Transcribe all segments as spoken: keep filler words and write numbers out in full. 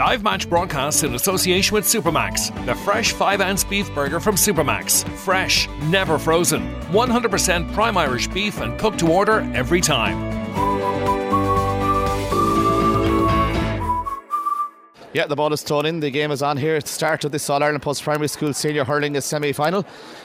Live match broadcasts in association with Supermax. The fresh five ounce beef burger from Supermax. Fresh, never frozen. one hundred percent prime Irish beef and cooked to order every time. Yeah, the ball is thrown in. The game is on here at the start of this All-Ireland Post Primary School Senior Hurling semi-final.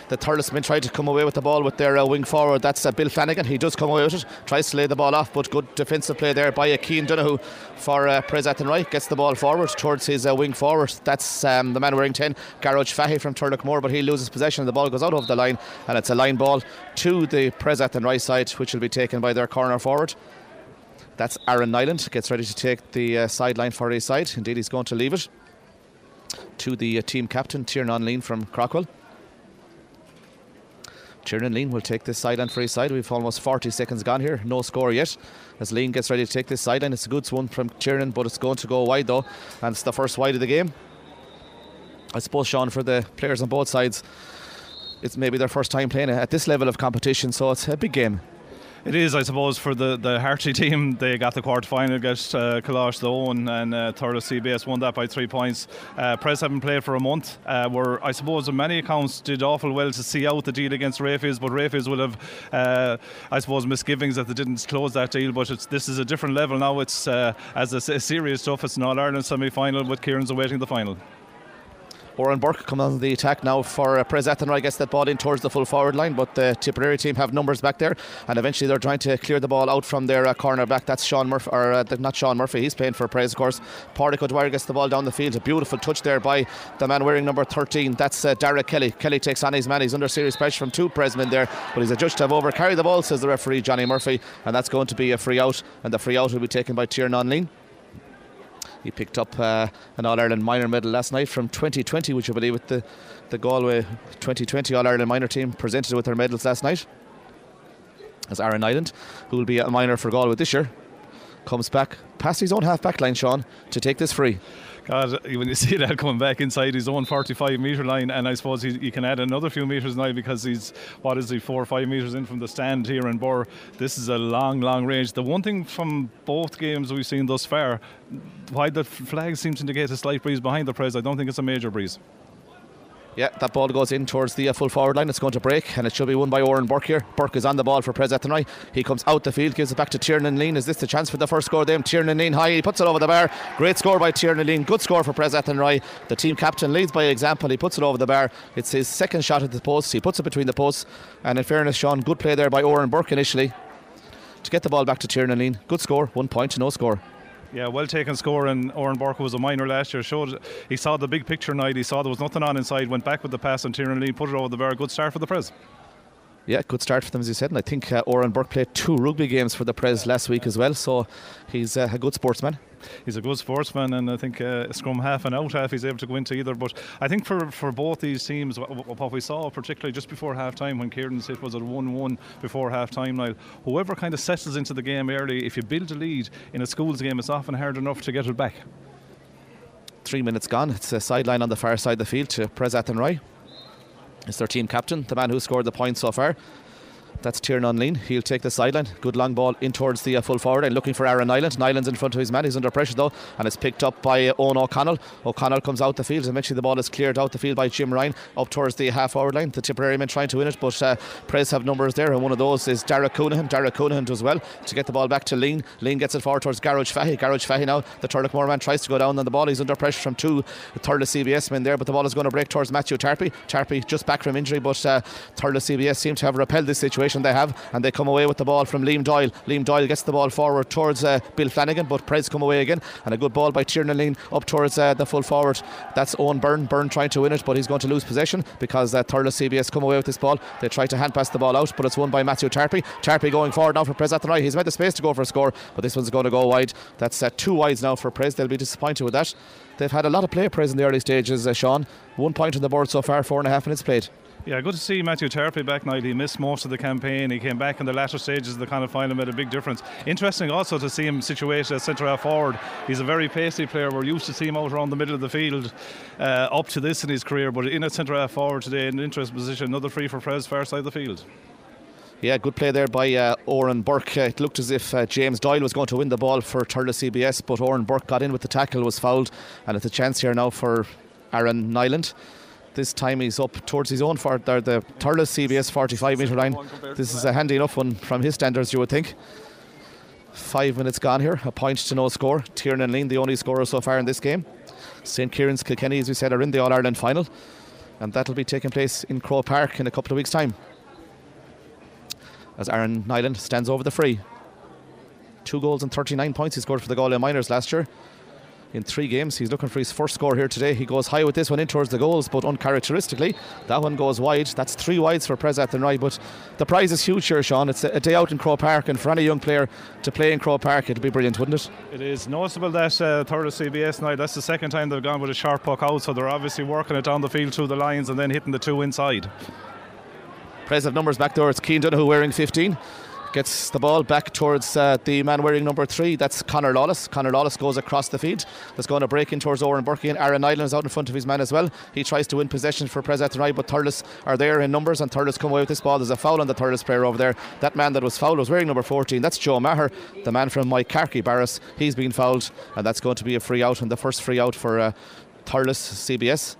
The Thurles men tried to come away with the ball with their uh, wing forward. That's uh, Bill Flanagan. He does come away with it. Tries to lay the ball off, but good defensive play there by Cian Donahue for uh, Pres Athenry. Gets the ball forward towards his uh, wing forward. That's um, the man wearing ten, Garage Fahy from Turlockmore, but he loses possession. The ball goes out of the line, and it's a line ball to the Pres Athenry side, which will be taken by their corner forward. That's Aaron Nyland, gets ready to take the uh, sideline for his side. Indeed, he's going to leave it to the uh, team captain, Tiernan Lean from Crockwell. Tiernan Lean will take this sideline for his side. We've almost forty seconds gone here. No score yet. As Lean gets ready to take this sideline, it's a good one from Tiernan, but it's going to go wide though. And it's the first wide of the game. I suppose, Sean, for the players on both sides, it's maybe their first time playing at this level of competition, so it's a big game. It is, I suppose, for the, the Harty team. They got the quarter-final against uh, Calash Doan, and uh, Thurles C B S won that by three points. Uh, Press haven't played for a month, uh, where I suppose on many accounts did awful well to see out the deal against Rayfields, but Rayfields will have, uh, I suppose, misgivings that they didn't close that deal, but it's, this is a different level now. It's, uh, as I say, serious stuff. It's an All-Ireland semi-final with Kieran's awaiting the final. Oran Burke comes on the attack now for uh, Pres Athenry. Gets that ball in towards the full forward line, but the Tipperary team have numbers back there, and eventually they're trying to clear the ball out from their uh, corner back. That's Sean Murphy, or uh, not Sean Murphy, he's playing for Pres, of course. Pádraig O'Dwyer gets the ball down the field. A beautiful touch there by the man wearing number thirteen. That's uh, Darragh Kelly. Kelly takes on his man. He's under serious pressure from two Presmen there, but he's adjudged to have overcarried the ball, says the referee, Johnny Murphy, and that's going to be a free out, and the free out will be taken by Tiernan Lean. He picked up uh, an All-Ireland minor medal last night from twenty twenty, which I believe with the, the Galway twenty twenty All-Ireland minor team presented with their medals last night. As Aaron Nyland, who will be a minor for Galway this year, comes back past his own half-back line, Sean, to take this free. God, when you see that coming back inside his own forty-five metre line, and I suppose he, he can add another few metres now, because he's, what is he, four or five metres in from the stand here in Bor. This is a long, long range. The one thing from both games we've seen thus far, why the flag seems to indicate a slight breeze behind the Press, I don't think it's a major breeze. Yeah, that ball goes in towards the uh, full forward line. It's going to break, and it should be won by Oran Burke here. Burke is on the ball for Pres Athenry. He comes out the field, gives it back to Tiernan Lean. Is this the chance for the first score of them? Tiernan Lean high, he puts it over the bar. Great score by Tiernan Lean. Good score for Pres Athenry. The team captain leads by example. He puts it over the bar. It's his second shot at the post. He puts it between the posts. And in fairness, Sean, good play there by Oran Burke initially to get the ball back to Tiernan Lean. Good score, one point, no score. Yeah, well taken score, and Oran Burke was a minor last year. Showed he saw the big picture tonight. He saw there was nothing on inside, went back with the pass, and Tiernan Lean put it over the bar. Good start for the Press. Yeah, good start for them, as you said. And I think uh, Oran Burke played two rugby games for the Press last week as well, so he's uh, a good sportsman. He's a good sportsman, and I think uh, scrum half and out half he's able to go into either. But I think for, for both these teams, what we saw particularly just before half time, when Kieran's hit was at one one before half time, now whoever kind of settles into the game early, if you build a lead in a schools game, it's often hard enough to get it back. Three minutes gone. It's a sideline on the far side of the field to Pres Athenry. It's their team captain, the man who scored the point so far. That's Tiernan Lean. He'll take the sideline. Good long ball in towards the uh, full forward and looking for Aaron Nyland. Nyland's in front of his man. He's under pressure though, and it's picked up by uh, Owen O'Connell. O'Connell comes out the field. Eventually the ball is cleared out the field by Jim Ryan up towards the half forward line. The Tipperary men trying to win it, but uh, Press have numbers there, and one of those is Darragh Coonahan. Darragh Coonahan does well to get the ball back to Lean. Lean gets it forward towards Garage Fahy. Garage Fahy now, the Turlockmore man, tries to go down on the ball. He's under pressure from two Thurles C B S men there, but the ball is going to break towards Matthew Tarpey. Tarpey just back from injury, but uh, Thurles C B S seem to have repelled this situation they have, and they come away with the ball from Liam Doyle. Liam Doyle gets the ball forward towards uh, Bill Flanagan, but Prez come away again, and a good ball by Tiernan Lean up towards uh, the full forward. That's Owen Byrne. Byrne trying to win it, but he's going to lose possession because uh, Thurles C B S come away with this ball. They try to hand pass the ball out, but it's won by Matthew Tarpey. Tarpey going forward now for Pres Athenry. He's made the space to go for a score, but this one's going to go wide. That's uh, two wides now for Prez. They'll be disappointed with that. They've had a lot of play, Prez, in the early stages, uh, Sean. One point on the board so far, four and a half minutes played. Yeah, good to see Matthew Tarpey back now. He missed most of the campaign. He came back in the latter stages of the kind of final, made a big difference. Interesting also to see him situated as centre-half forward. He's a very pacey player. We're used to seeing him out around the middle of the field uh, up to this in his career, but in a centre-half forward today, in an interesting position. Another free for Prez, far side of the field. Yeah, good play there by uh, Oran Burke. Uh, it looked as if uh, James Doyle was going to win the ball for Thurles C B S, but Oran Burke got in with the tackle, was fouled, and it's a chance here now for Aaron Nyland. This time he's up towards his own, for the Thurles C B S forty-five metre line. This is a handy enough one from his standards, you would think. Five minutes gone here, a point to no score. Tiernan Lean, the only scorer so far in this game. Saint Kieran's Kilkenny, as we said, are in the All-Ireland final, and that'll be taking place in Crow Park in a couple of weeks' time. As Aaron Nyland stands over the free. Two goals and thirty-nine points he scored for the Galway Miners last year. In three games, he's looking for his first score here today. He goes high with this one in towards the goals, but uncharacteristically, that one goes wide. That's three wides for Prezath and Roy, but the prize is huge here, Sean. It's a day out in Crow Park, and for any young player to play in Crow Park, it'd be brilliant, wouldn't it? It is noticeable that uh, Thurles C B S now, that's the second time they've gone with a sharp puck out, so they're obviously working it down the field through the lines and then hitting the two inside. Prezath numbers back there. It's Keane Donoghue wearing fifteen. Gets the ball back towards uh, the man wearing number three. That's Conor Lawless. Conor Lawless goes across the field. That's going to break in towards Oran Burke. And Aaron Nyland is out in front of his man as well. He tries to win possession for Prezath Rai, but Thurles are there in numbers, and Thurles come away with this ball. There's a foul on the Thurles player over there. That man that was fouled was wearing number fourteen. That's Joe Maher, the man from Mike Carkey Barras. He's been fouled, and that's going to be a free out, and the first free out for uh, Thurles C B S.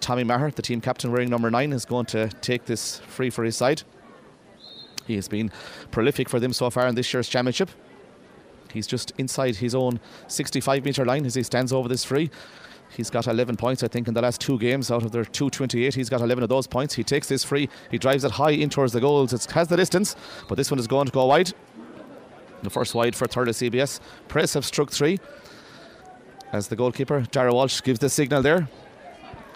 Tommy Maher, the team captain wearing number nine, is going to take this free for his side. He has been prolific for them so far in this year's championship. He's just inside his own sixty-five metre line as he stands over this free. He's got eleven points, I think, in the last two games out of their two twenty-eight. He's got eleven of those points. He takes this free. He drives it high in towards the goals. It has the distance, but this one is going to go wide. The first wide for Thurles C B S. Press have struck three. As the goalkeeper, Dara Walsh, gives the signal there.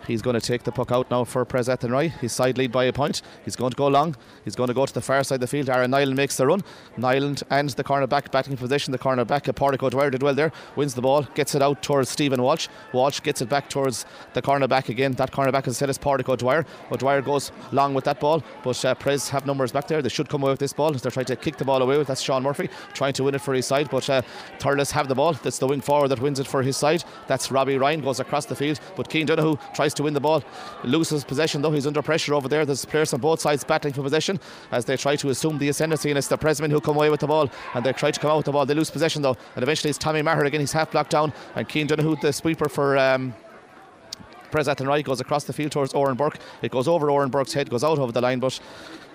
He's going to take the puck out now for Prezath and Roy. His side lead by a point. He's going to go long. He's going to go to the far side of the field. Aaron Nyland makes the run. Nyland and the cornerback batting possession. The cornerback, Portico Dwyer, did well there. Wins the ball. Gets it out towards Stephen Walsh. Walsh gets it back towards the cornerback again. That cornerback, as I said, is Portico Dwyer. O'Dwyer goes long with that ball. But uh, Prez have numbers back there. They should come away with this ball. They're trying to kick the ball away with. That's Sean Murphy trying to win it for his side. But uh, Thurles have the ball. That's the wing forward that wins it for his side. That's Robbie Ryan. Goes across the field. But Keane Donoghue tries to win the ball. Loses possession though. He's under pressure over there. There's players on both sides battling for possession as they try to assume the ascendancy, and it's the Presmen who come away with the ball, and they try to come out with the ball. They lose possession though, and eventually it's Tommy Maher again. He's half blocked down, and Keane Donoghue, the sweeper for um, Prezath and Roy, goes across the field towards Oran Burke. It goes over Oran Burke's head, goes out over the line, but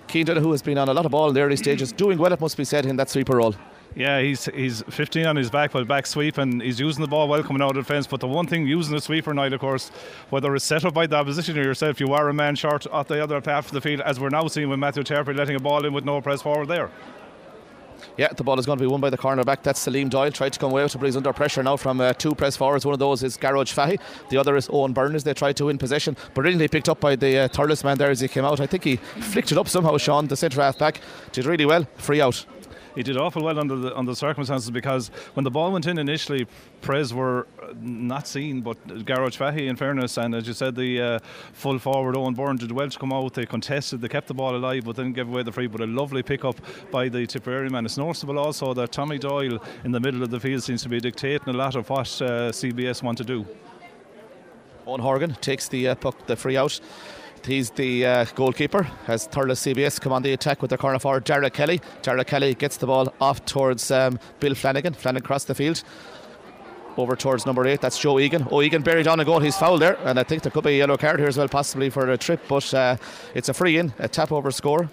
Keane Donoghue has been on a lot of ball in the early stages, doing well, it must be said, in that sweeper role. Yeah, he's he's fifteen on his back, well, back sweep, and he's using the ball well coming out of the defence. But the one thing using the sweeper night, of course, whether it's set up by the opposition or yourself, you are a man short at the other half of the field, as we're now seeing with Matthew Terpy letting a ball in with no press forward there. Yeah, the ball is going to be won by the cornerback. That's Salim Doyle. Tried to come away with it, but he's under pressure now from uh, two press forwards. One of those is Garrod Fahy. The other is Owen Byrne as they tried to win possession. Brilliantly picked up by the uh, Thurles man there as he came out. I think he flicked it up somehow, Sean, the centre half back. Did really well. Free out. He did awful well under the, under the circumstances, because when the ball went in initially, Prez were not seen, but Garrod Fahy, in fairness, and as you said, the uh, full forward Owen Byrne did well to come out. They contested, they kept the ball alive, but didn't give away the free. But a lovely pick-up by the Tipperary man. It's noticeable also that Tommy Doyle in the middle of the field seems to be dictating a lot of what uh, C B S want to do. Owen Horgan takes the uh, puck, the free out. He's the uh, goalkeeper as Thurles C B S come on the attack with the corner forward Dara Kelly. Dara Kelly gets the ball off towards um, Bill Flanagan. Flanagan across the field over towards number eight. That's Joe Egan. O'Egan buried on a goal. He's fouled there, and I think there could be a yellow card here as well, possibly for a trip, but uh, it's a free in, a tap over score.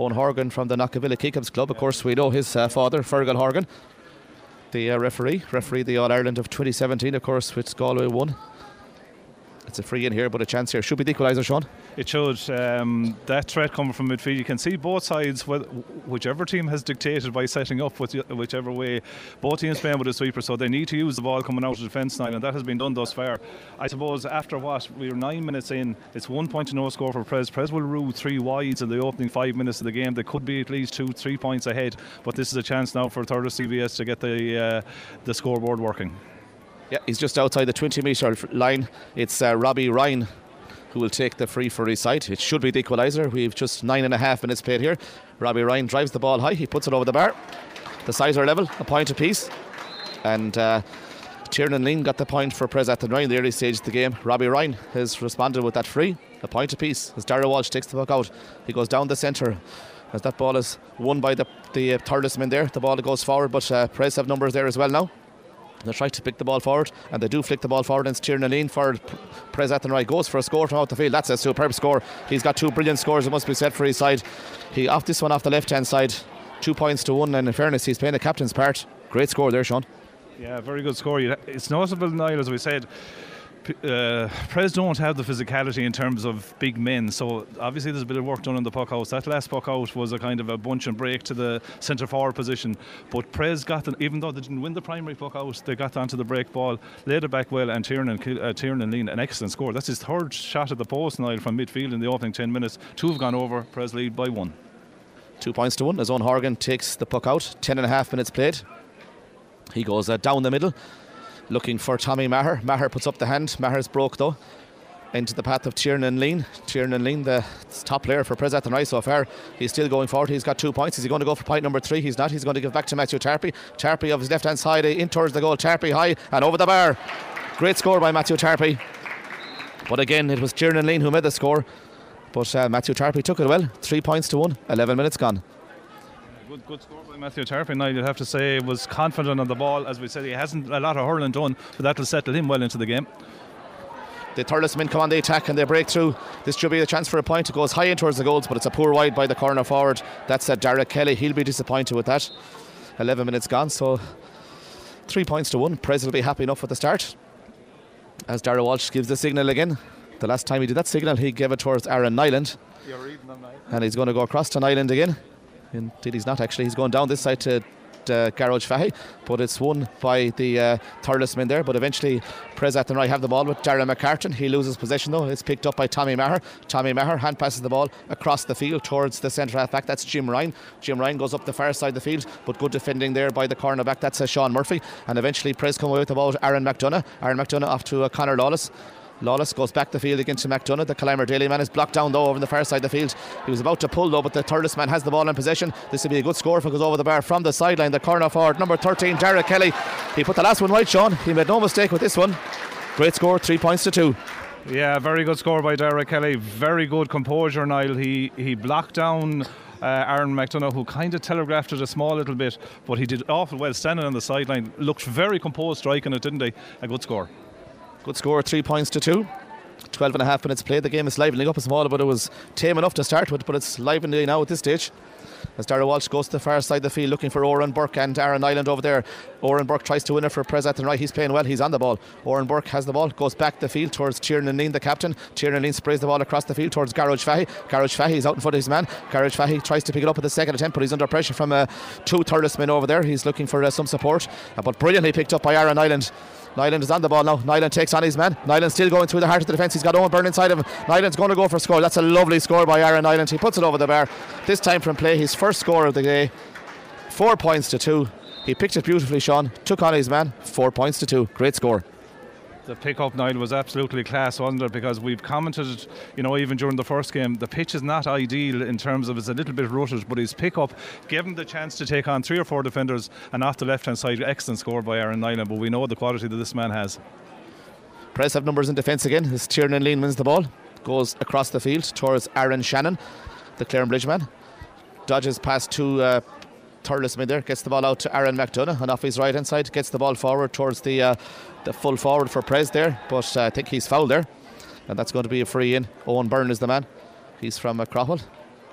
Owen Horgan from the Knockavilla Kickhams Club. Of course, we know his uh, father, Fergal Horgan, the uh, referee, referee the All-Ireland of twenty seventeen, of course, which Galway won. It's a free in here, but a chance here. Should be the equaliser, Sean? It should. Um, that threat coming from midfield, you can see both sides, whichever team has dictated by setting up with whichever way, both teams playing with a sweeper, so they need to use the ball coming out of the defence line, and that has been done thus far. I suppose after what, we're nine minutes in, it's one point to no score for Prez. Prez will rule three wides in the opening five minutes of the game. They could be at least two, three points ahead, but this is a chance now for Thurles C B S to get the, uh, the scoreboard working. Yeah, he's just outside the twenty metre line. It's uh, Robbie Ryan who will take the free for his side. It should be the equaliser. We've just nine and a half minutes played here. Robbie Ryan drives the ball high. He puts it over the bar. The sides are level, a point apiece. And uh, Tiernan Lean got the point for Pres Athenry in the early stage of the game. Robbie Ryan has responded with that free, a point apiece, as Dara Walsh takes the puck out. He goes down the centre, as that ball is won by the, the uh, Thurlesman there. The ball goes forward, but uh, Pres have numbers there as well now. They try to pick the ball forward, and they do flick the ball forward, and Tiernan Lean for Pres Athenry goes for a score from out the field. That's a superb score. He's got two brilliant scores, it must be said, for his side. He off this one off the left-hand side, two points to one, and in fairness, he's playing the captain's part. Great score there, Sean. Yeah, very good score. It's noticeable, Niall, as we said, Uh, Pres don't have the physicality in terms of big men, so obviously there's a bit of work done on the puck out. That last puck out was a kind of a bunch and break to the centre forward position, but Pres got them, even though they didn't win the primary puck out, they got onto the break ball, laid it back well, and Tiernan, uh, Tiernan Lean, an excellent score. That's his third shot at the post, Niall, from midfield in the opening ten minutes. Two have gone over. Pres lead by one. Two points to one as Owen Horgan takes the puck out. Ten and a half minutes played. He goes uh, down the middle, looking for Tommy Maher. Maher puts up the hand. Maher's broke though, into the path of Tiernan Lean. Tiernan Lean, the top player for Pres Athenry so far. He's still going forward. He's got two points. Is he going to go for point number three? He's not. He's going to give back to Matthew Tarpey. Tarpey of his left hand side in towards the goal. Tarpey high and over the bar. Great score by Matthew Tarpey. But again, it was Tiernan Lean who made the score. But uh, Matthew Tarpey took it well. Three points to one. Eleven minutes gone. Good, good score by Matthew Tarpey. Now, you'd have to say he was confident on the ball. As we said, he hasn't a lot of hurling done, but that will settle him well into the game. The Thurlesmen come on the attack and they break through. This should be a chance for a point. It goes high in towards the goals, but it's a poor wide by the corner forward. That's uh, Derek Kelly. He'll be disappointed with that. eleven minutes gone, so three points to one. Pres will be happy enough with the start, as Dara Walsh gives the signal again. The last time he did that signal, he gave it towards Aaron Nyland. And he's going to go across to Nyland again. Indeed he's not, actually. He's going down this side to uh, Garage Fahy, but it's won by the uh, Thurlesmen there. But eventually Pres Athenry have the ball with Darren McCartan. He loses possession though. It's picked up by Tommy Maher. Tommy Maher hand passes the ball across the field towards the centre half back. That's Jim Ryan. Jim Ryan goes up the far side of the field, but good defending there by the corner back. That's uh, Sean Murphy. And eventually Pres come away with the ball to Aaron McDonough. Aaron McDonough off to uh, Conor Lawless. Lawless goes back the field again to McDonough. The Clymer Daily man is blocked down though over the far side of the field. He was about to pull though, but the Thurles man has the ball in possession. This will be a good score if it goes over the bar from the sideline. The corner forward, number thirteen, Derek Kelly. He put the last one right, Sean. He made no mistake with this one. Great score, three points to two. Yeah, very good score by Derek Kelly. Very good composure, Niall. He, he blocked down Uh, Aaron McDonough, who kind of telegraphed it a small little bit, but he did awful well standing on the sideline. Looked very composed striking it, didn't he? A good score. Good score, three points to two. Twelve and a half minutes played. The game is livening up a small, but it was tame enough to start with, but it's livening now at this stage. As Dara Walsh goes to the far side of the field looking for Oran Burke and Aaron Nyland over there. Oran Burke tries to win it for Pres Athenry. He's playing well, he's on the ball. Oran Burke has the ball, goes back the field towards Tiernan Lean, the captain. Tiernan Lean sprays the ball across the field towards Garage Fahy. Garage Fahy is out in front of his man. Garage Fahy tries to pick it up at the second attempt, but he's under pressure from uh, two Thurlesmen over there. He's looking for uh, some support, uh, but brilliantly picked up by Aaron Nyland. Nyland is on the ball now. Nyland takes on his man. Nyland still going through the heart of the defence. He's got Owen Byrne inside of him. Nyland's going to go for a score. That's a lovely score by Aaron Nyland. He puts it over the bar. This time from play, his first score of the day. Four points to two. He picked it beautifully, Sean. Took on his man. Four points to two. Great score. The pick-up, Niall, was absolutely class, wasn't it? Because we've commented, you know, even during the first game, the pitch is not ideal in terms of it's a little bit rutted, but his pick-up gave him the chance to take on three or four defenders, and off the left-hand side, excellent score by Aaron Nyland, but we know the quality that this man has. Pres have numbers in defence again, as Tiernan Lean wins the ball, goes across the field towards Aaron Shannon, the Clarenbridge man, dodges past two uh, Thurlesmen there, gets the ball out to Aaron McDonough, and off his right hand side gets the ball forward towards the uh, the full forward for Pres there, but uh, I think he's fouled there, and that's going to be a free in. Owen Byrne is the man. He's from uh, Crowell.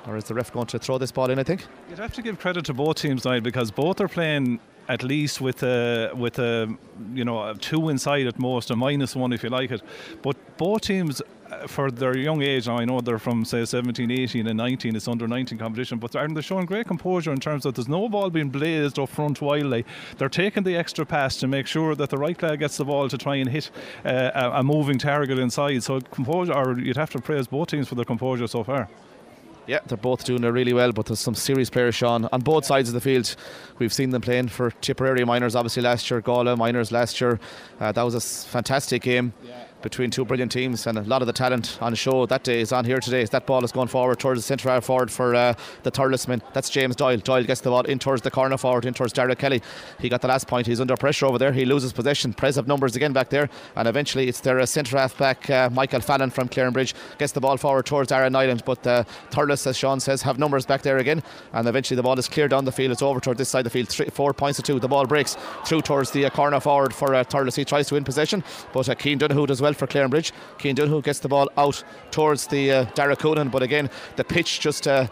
Or is the ref going to throw this ball in? I think you'd have to give credit to both teams now, because both are playing at least with a, with a, you know, a two inside at most, a minus one if you like it, but both teams for their young age, I know they're from say seventeen, eighteen and nineteen, it's under nineteen competition, but they're showing great composure in terms of there's no ball being blazed up front wildly. They're taking the extra pass to make sure that the right player gets the ball to try and hit uh, a moving target inside. So composure, or you'd have to praise both teams for their composure so far. Yeah, they're both doing it really well, but there's some serious players, Sean, on both sides of the field. We've seen them playing for Tipperary Miners, obviously, last year, Gala Miners last year. Uh, that was a fantastic game. Yeah. between two brilliant teams, and a lot of the talent on show that day is on here today. That ball is going forward towards the centre forward for uh, the Thurlesman. That's James Doyle. Doyle gets the ball in towards the corner forward, in towards Derek Kelly. He got the last point. He's under pressure over there. He loses possession. Prez have numbers again back there, and eventually it's their uh, centre half back uh, Michael Fallon from Clarenbridge gets the ball forward towards Aaron Island, but uh, Thurles, as Sean says, have numbers back there again, and eventually the ball is cleared down the field. It's over toward this side of the field. Three, four points to two. The ball breaks through towards the uh, corner forward for uh, Thurles. He tries to win possession, but uh, Keane Donoghue does well for Clarenbridge. Keane Dunhu gets the ball out towards the uh, Dara Coonan, but again the pitch just uh,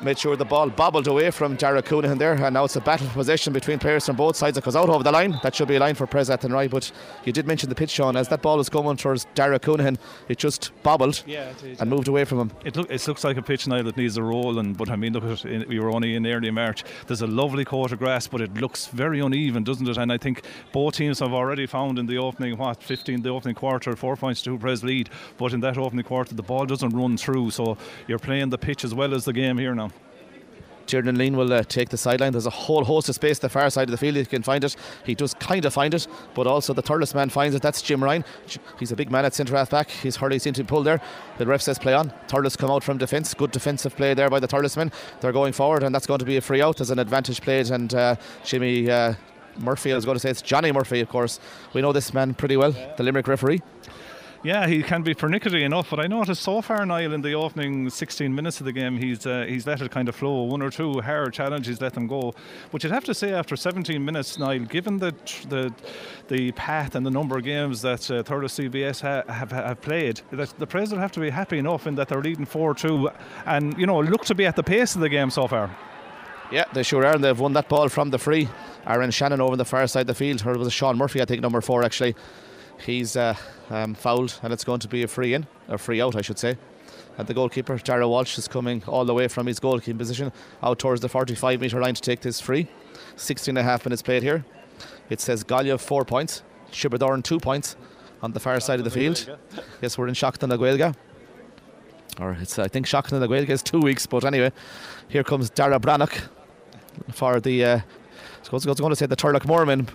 made sure the ball bobbled away from Dara Coonan there, and now it's a battle of possession between players from both sides. It goes out over the line. That should be a line for Prez Athenry, but you did mention the pitch, Sean. As that ball was going towards Dara Coonan, it just bobbled yeah, it is, and yeah. moved away from him. It, look, it looks like a pitch now that needs a roll, and but I mean, look, at it, we were only in early March. There's a lovely court of grass, but it looks very uneven, doesn't it? And I think both teams have already found in the opening what fifteen, the opening quarter, four points to two Prez lead, but in that opening quarter the ball doesn't run through, so you're playing the pitch as well as the game here now. Tiernan Lean will uh, take the sideline. There's a whole host of space the far side of the field. He can find it. He does kind of find it, but also the Thurles man finds it. That's Jim Ryan. He's a big man at centre half back. His hurley seemed to pull there. The ref says play on. Thurles come out from defence. Good defensive play there by the Thurles men. They're going forward, and that's going to be a free out as an advantage played, and uh, Jimmy uh, Murphy, I was going to say it's Johnny Murphy, of course. We know this man pretty well, the Limerick referee. Yeah, he can be pernickety enough, but I noticed so far, Niall, in the opening sixteen minutes of the game, he's uh, he's let it kind of flow. One or two hard challenges, let them go. But you'd have to say, after seventeen minutes, Niall, given the the the path and the number of games that uh, Thurles C B S ha have, have played, that the Prez will have to be happy enough in that they're leading four two, and you know look to be at the pace of the game so far. Yeah, they sure are, and they've won that ball from the free. Aaron Shannon over on the far side of the field. Or it was Sean Murphy, I think, number four actually. He's uh, um, fouled, and it's going to be a free in, or free out I should say. And the goalkeeper, Dara Walsh, is coming all the way from his goalkeeping position out towards the forty-five metre line to take this free. sixteen and a half minutes played here. It says Gallia four points, Shibadorn two points on the far side of the field. Yes, we're in Seacht na Gaeilge. Or it's, I think Seacht na Gaeilge is two weeks, but anyway, here comes Dara Brannock for the, uh, I was going to say the Turlock Moorman,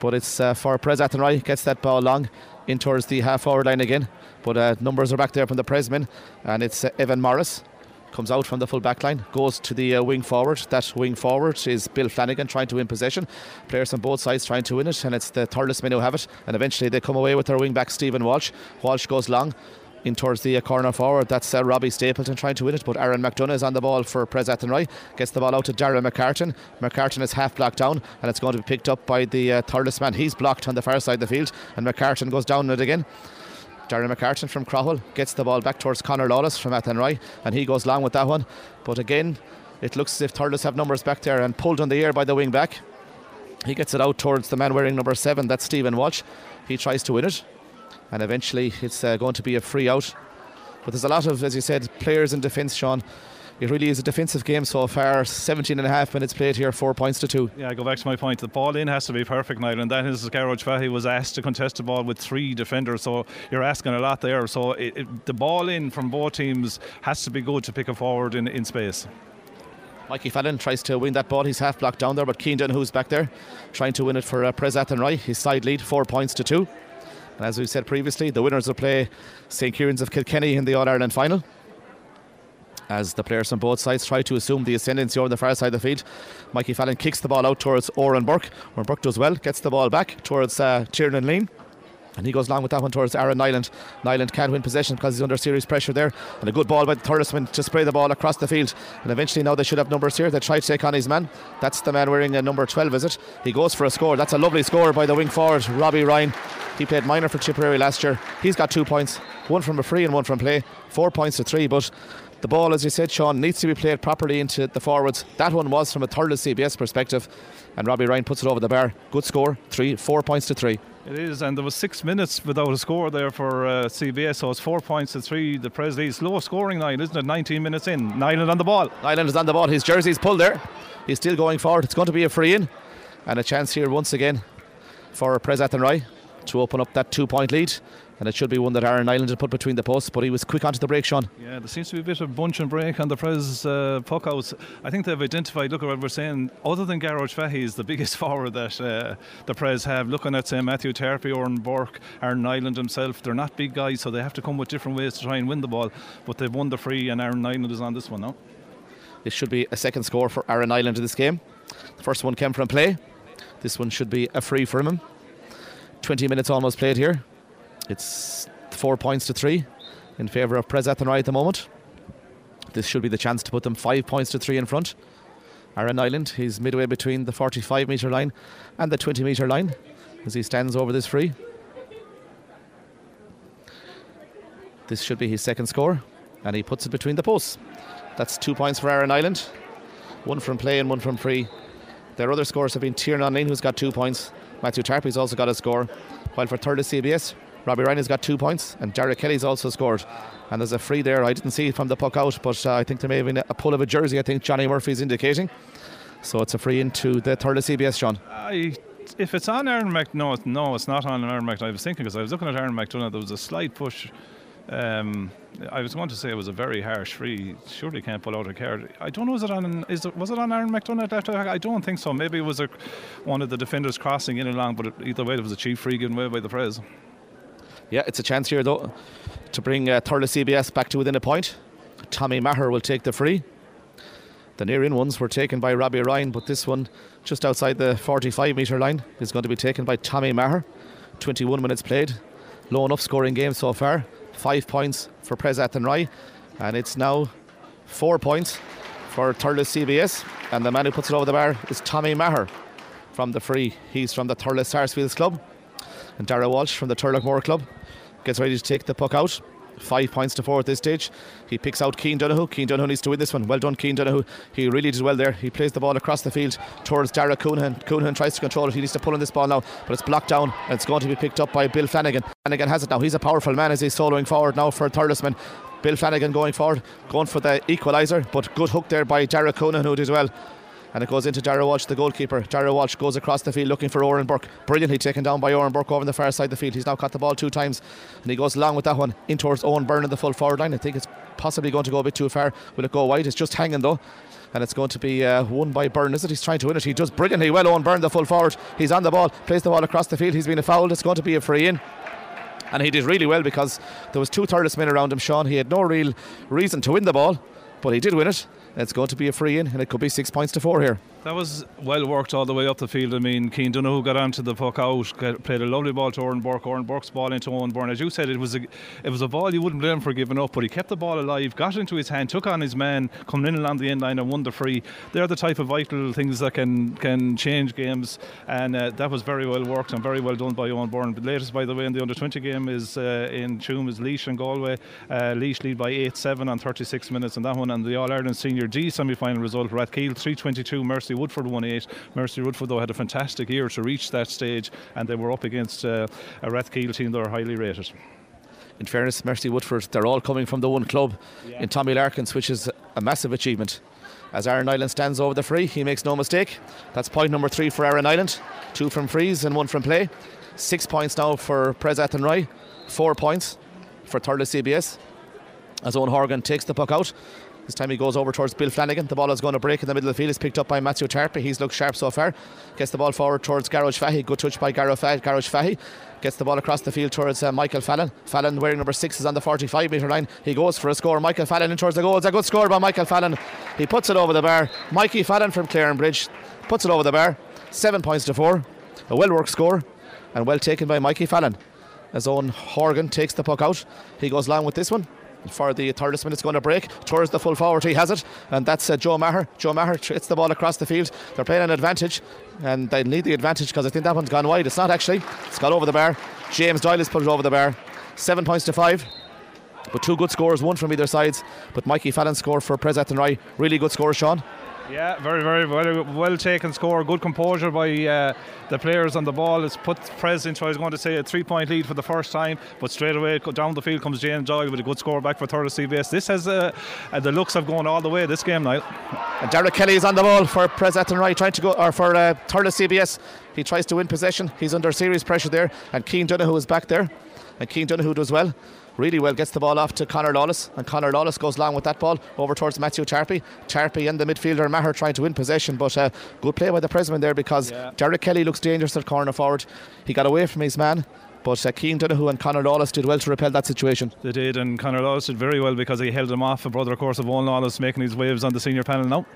but it's uh, for Prez Athenry. Gets that ball long in towards the half forward line again. But uh, numbers are back there from the Presmen. And it's uh, Evan Morris. Comes out from the full back line. Goes to the uh, wing forward. That wing forward is Bill Flanagan trying to win possession. Players on both sides trying to win it. And it's the Thurlesmen who have it. And eventually they come away with their wing back, Stephen Walsh. Walsh goes long in towards the uh, corner forward. That's uh, Robbie Stapleton trying to win it, but Aaron McDonough is on the ball for Prez Athenry. Gets the ball out to Darragh McCartan. McCartan is half blocked down, and it's going to be picked up by the uh, Thurles man. He's blocked on the far side of the field, and McCartan goes down it again. Darragh McCartan from Crowell gets the ball back towards Conor Lawless from Athenry, and he goes long with that one. But again, it looks as if Thurles have numbers back there, and pulled on the air by the wing back. He gets it out towards the man wearing number seven. That's Stephen Walsh. He tries to win it, and eventually it's uh, going to be a free out. But there's a lot of, as you said, players in defence, Sean. It really is a defensive game so far. seventeen and a half minutes played here, four points to two. Yeah, I go back to my point. The ball in has to be perfect, Niall, and that is Garage Fahy was asked to contest the ball with three defenders, so you're asking a lot there. So it, it, the ball in from both teams has to be good to pick a forward in, in space. Mikey Fallon tries to win that ball. He's half blocked down there, but Keane Dunne, who's back there, trying to win it for uh, Prez Athenry. His side lead, four points to two. And as we said previously, the winners will play Saint Kieran's of Kilkenny in the All-Ireland final, as the players on both sides try to assume the ascendancy over the far side of the field. Mikey Fallon kicks the ball out towards Oran Burke. Oran Burke does well, gets the ball back towards uh, Tiernan Lean, and he goes long with that one towards Aaron Nyland. Nyland can't win possession because he's under serious pressure there. And a good ball by the Thurlesman to spray the ball across the field. And eventually now they should have numbers here. They try to take on his man. That's the man wearing a number twelve, is it? He goes for a score. That's a lovely score by the wing forward, Robbie Ryan. He played minor for Tipperary last year. He's got two points, one from a free and one from play. Four points to three, but the ball, as you said, Sean, needs to be played properly into the forwards. That one was from a Thurles C B S perspective. And Robbie Ryan puts it over the bar. Good score, three, four points to three. It is, and there was six minutes without a score there for uh, C B S, so it's four points to three. The Prez leads. Low scoring line, isn't it? nineteen minutes in. Nyland on the ball. Nyland is on the ball. His jersey's pulled there. He's still going forward. It's going to be a free in, and a chance here once again for Prez Athenry. to open up that two-point lead. And it should be one that Aaron Ireland had put between the posts, but he was quick onto the break, Sean. Yeah, there seems to be a bit of bunch and break on the Prez uh, puckouts. I think they've identified, look at what we're saying, other than Garrosh Fahy is the biggest forward that uh, the Prez have. Looking at, say, Matthew Terpy, Oran Burke, Aaron Ireland himself, they're not big guys, so they have to come with different ways to try and win the ball. But they've won the free, and Aaron Ireland is on this one now. This should be a second score for Aaron Ireland in this game. The first one came from play. This one should be a free for him. twenty minutes almost played here. It's four points to three in favour of Prez Athenry at the moment. This should be the chance to put them five points to three in front. Aaron Ireland, he's midway between the forty-five metre line and the twenty metre line as he stands over this free. This should be his second score, and he puts it between the posts. That's two points for Aaron Ireland. One from play and one from free. Their other scores have been Tiernan Lane, who's got two points. Matthew Tarpey's also got a score. While for third is C B S, Robbie Ryan has got two points and Jared Kelly's also scored. And there's a free there. I didn't see it from the puck out, but uh, I think there may have been a pull of a jersey, I think Johnny Murphy's indicating. So it's a free into the third of C B S, John. I If it's on Aaron McDonough, no, no, it's not on Aaron McDonough. I was thinking, because I was looking at Aaron McDonough, there was a slight push. Um, I was going to say it was a very harsh free. Surely can't pull out a card. I don't know. Is it on? Is it, was it on Aaron McDonough? I don't think so. Maybe it was a, one of the defenders crossing in along. But it, either way, it was a cheap free given away by the Prez. Yeah, it's a chance here though to bring uh, Thurles C B S back to within a point. Tommy Maher will take the free. The near-in ones were taken by Robbie Ryan, but this one just outside the forty-five metre line is going to be taken by Tommy Maher. twenty-one minutes played. Low enough scoring game so far. Five points for Prez Athenry, and it's now four points for Thurles C B S, and the man who puts it over the bar is Tommy Maher from the free. He's from the Thurles Sarsfields Club, and Dara Walsh from the Turlockmore Club gets ready to take the puck out. Five points to four at this stage. He picks out Keane Donoghue. Keane Donoghue needs to win this one. Well done, Keane Donoghue. He really did well there. He plays the ball across the field towards Dara Coonan. Coonan tries to control it. He needs to pull on this ball now, but it's blocked down, and it's going to be picked up by Bill Flanagan. Flanagan has it now. He's a powerful man as he's soloing forward now for Thurlesman. Bill Flanagan going forward, going for the equaliser, but good hook there by Dara Coonan, who did well. And it goes into Dara Walsh, the goalkeeper. Dara Walsh goes across the field looking for Oran Burke. Brilliantly taken down by Oran Burke over on the far side of the field. He's now caught the ball two times, and he goes along with that one in towards Owen Byrne in the full forward line. I think it's possibly going to go a bit too far. Will it go wide? It's just hanging though. And it's going to be uh, won by Byrne, is it? He's trying to win it. He does brilliantly well, Owen Byrne, the full forward. He's on the ball, plays the ball across the field. He's been fouled. It's going to be a free in. And he did really well because there was two Thurles men around him, Sean. He had no real reason to win the ball, but he did win it. It's going to be a free in, and it could be six points to four here. That was well worked all the way up the field. I mean, Keane Donoghue got onto the puck out, got, played a lovely ball to Oran Burke. Oran Burke's ball into Owen Byrne. As you said, it was a, it was a ball you wouldn't blame for giving up, but he kept the ball alive, got into his hand, took on his man, coming in along the end line and won the free. They're the type of vital things that can can change games, and uh, that was very well worked and very well done by Owen Byrne. But latest, by the way, in the under twenty game is uh, in Tuam is Laois and Galway. Uh, Laois lead by eight seven on thirty-six minutes on that one, and the All-Ireland Senior D semi-final result for Rathkeele three twenty-two, Mercy Woodford one eight. Mercy Woodford though had a fantastic year to reach that stage, and they were up against uh, a Rathkeele team that are highly rated. In fairness, Mercy Woodford, they're all coming from the one club, yeah, in Tommy Larkins, which is a massive achievement. As Aaron Ireland stands over the free, he makes no mistake. That's point number three for Aaron Ireland. Two from frees and one from play. Six points now for Prez Athenry, four points for Thurles C B S as Owen Horgan takes the puck out. This time he goes over towards Bill Flanagan. The ball is going to break in the middle of the field. It's picked up by Matthew Tarpey. He's looked sharp so far. Gets the ball forward towards Garrosh Fahy. Good touch by Garrosh Fahy. Gets the ball across the field towards uh, Michael Fallon. Fallon, wearing number six, is on the forty-five metre line. He goes for a score. Michael Fallon in towards the goal. It's a good score by Michael Fallon. He puts it over the bar. Mikey Fallon from Clarenbridge puts it over the bar. Seven points to four. A well-worked score and well taken by Mikey Fallon. As Owen Horgan takes the puck out. He goes along with this one for the Thurles. It's going to break towards the full forward. He has it, and that's uh, Joe Maher. Joe Maher hits the ball across the field. They're playing an advantage, and they need the advantage because I think that one's gone wide. It's not actually. It's got over the bar. James Doyle has put it over the bar. Seven points to five, but two good scores, one from either sides. But Mikey Fallon scored for Prez Athenry. Really good score, Sean. Yeah, very, very well, well taken score. Good composure by uh, the players on the ball. It's put Prez into, I was going to say, a three-point lead for the first time, but straight away down the field comes Jane Doyle with a good score back for Thurles C B S. This has uh, the looks of going all the way this game, Niall. And Derek Kelly is on the ball for Prez Athenry, trying to go, or for uh, Thurles C B S. He tries to win possession. He's under serious pressure there, and Keane Donoghue is back there, and Keane Donoghue does well. Really well, gets the ball off to Conor Lawless, and Conor Lawless goes long with that ball over towards Matthew Tarpey. Tarpey and the midfielder Maher trying to win possession, but uh, good play by the Presman there, because yeah. Derek Kelly looks dangerous at corner forward. He got away from his man, but uh, Keane Donoghue and Conor Lawless did well to repel that situation. They did, and Conor Lawless did very well because he held him off. A brother, of course, of Owen Lawless making his waves on the senior panel now.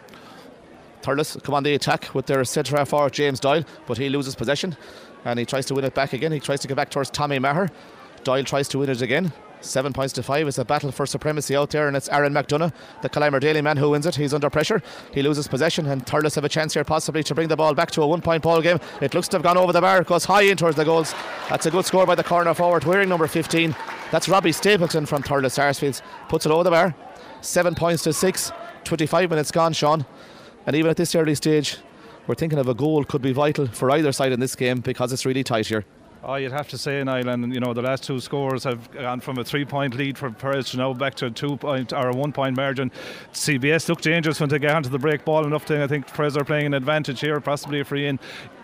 Thurles come on the attack with their centre forward James Doyle, but he loses possession and he tries to win it back again. He tries to get back towards Tommy Maher. Doyle tries to win it again. Seven points to five. It's a battle for supremacy out there, and it's Aaron McDonough, the Clymer Daily man, who wins it. He's under pressure. He loses possession, and Thurles have a chance here possibly to bring the ball back to a one-point ball game. It looks to have gone over the bar. It goes high in towards the goals. That's a good score by the corner forward wearing number fifteen. That's Robbie Stapleton from Thurles Sarsfields. Puts it over the bar. Seven points to six. twenty-five minutes gone, Sean. And even at this early stage, we're thinking of a goal could be vital for either side in this game because it's really tight here. Oh, you'd have to say, Niall, and you know the last two scores have gone from a three-point lead for Perez to now back to a two-point or a one-point margin. C B S looked dangerous when they got onto the break ball enough. Thing I think Perez are playing an advantage here, possibly a free in.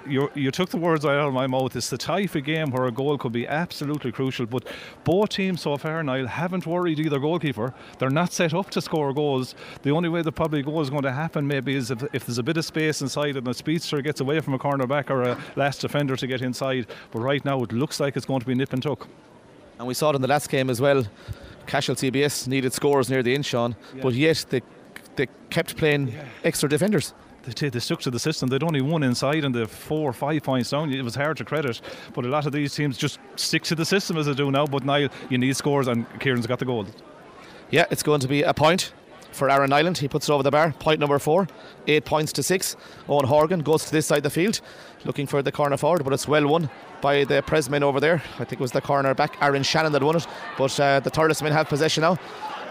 You, you took the words out of my mouth. It's the type of game where a goal could be absolutely crucial, but both teams so far, Niall, haven't worried either goalkeeper. They're not set up to score goals. The only way that probably goal is going to happen maybe is if, if there's a bit of space inside and a speedster gets away from a cornerback or a last defender to get inside. But right now it looks like it's going to be nip and tuck. And we saw it in the last game as well. Cashel C B S needed scores near the end, Sean, yeah. but yet they, they kept playing yeah. extra defenders. They, they stuck to the system. They'd only won inside and they're four or five points down. It was hard to credit, but a lot of these teams just stick to the system as they do now. But Niall, you need scores, and Kieran's got the goal. Yeah, it's going to be a point for Aaron Island. He puts it over the bar. Point number four. Eight points to six. Owen Horgan goes to this side of the field looking for the corner forward, but it's well won by the Presmen over there. I think it was the corner back, Aaron Shannon, that won it. But uh, the Thurles men have possession now.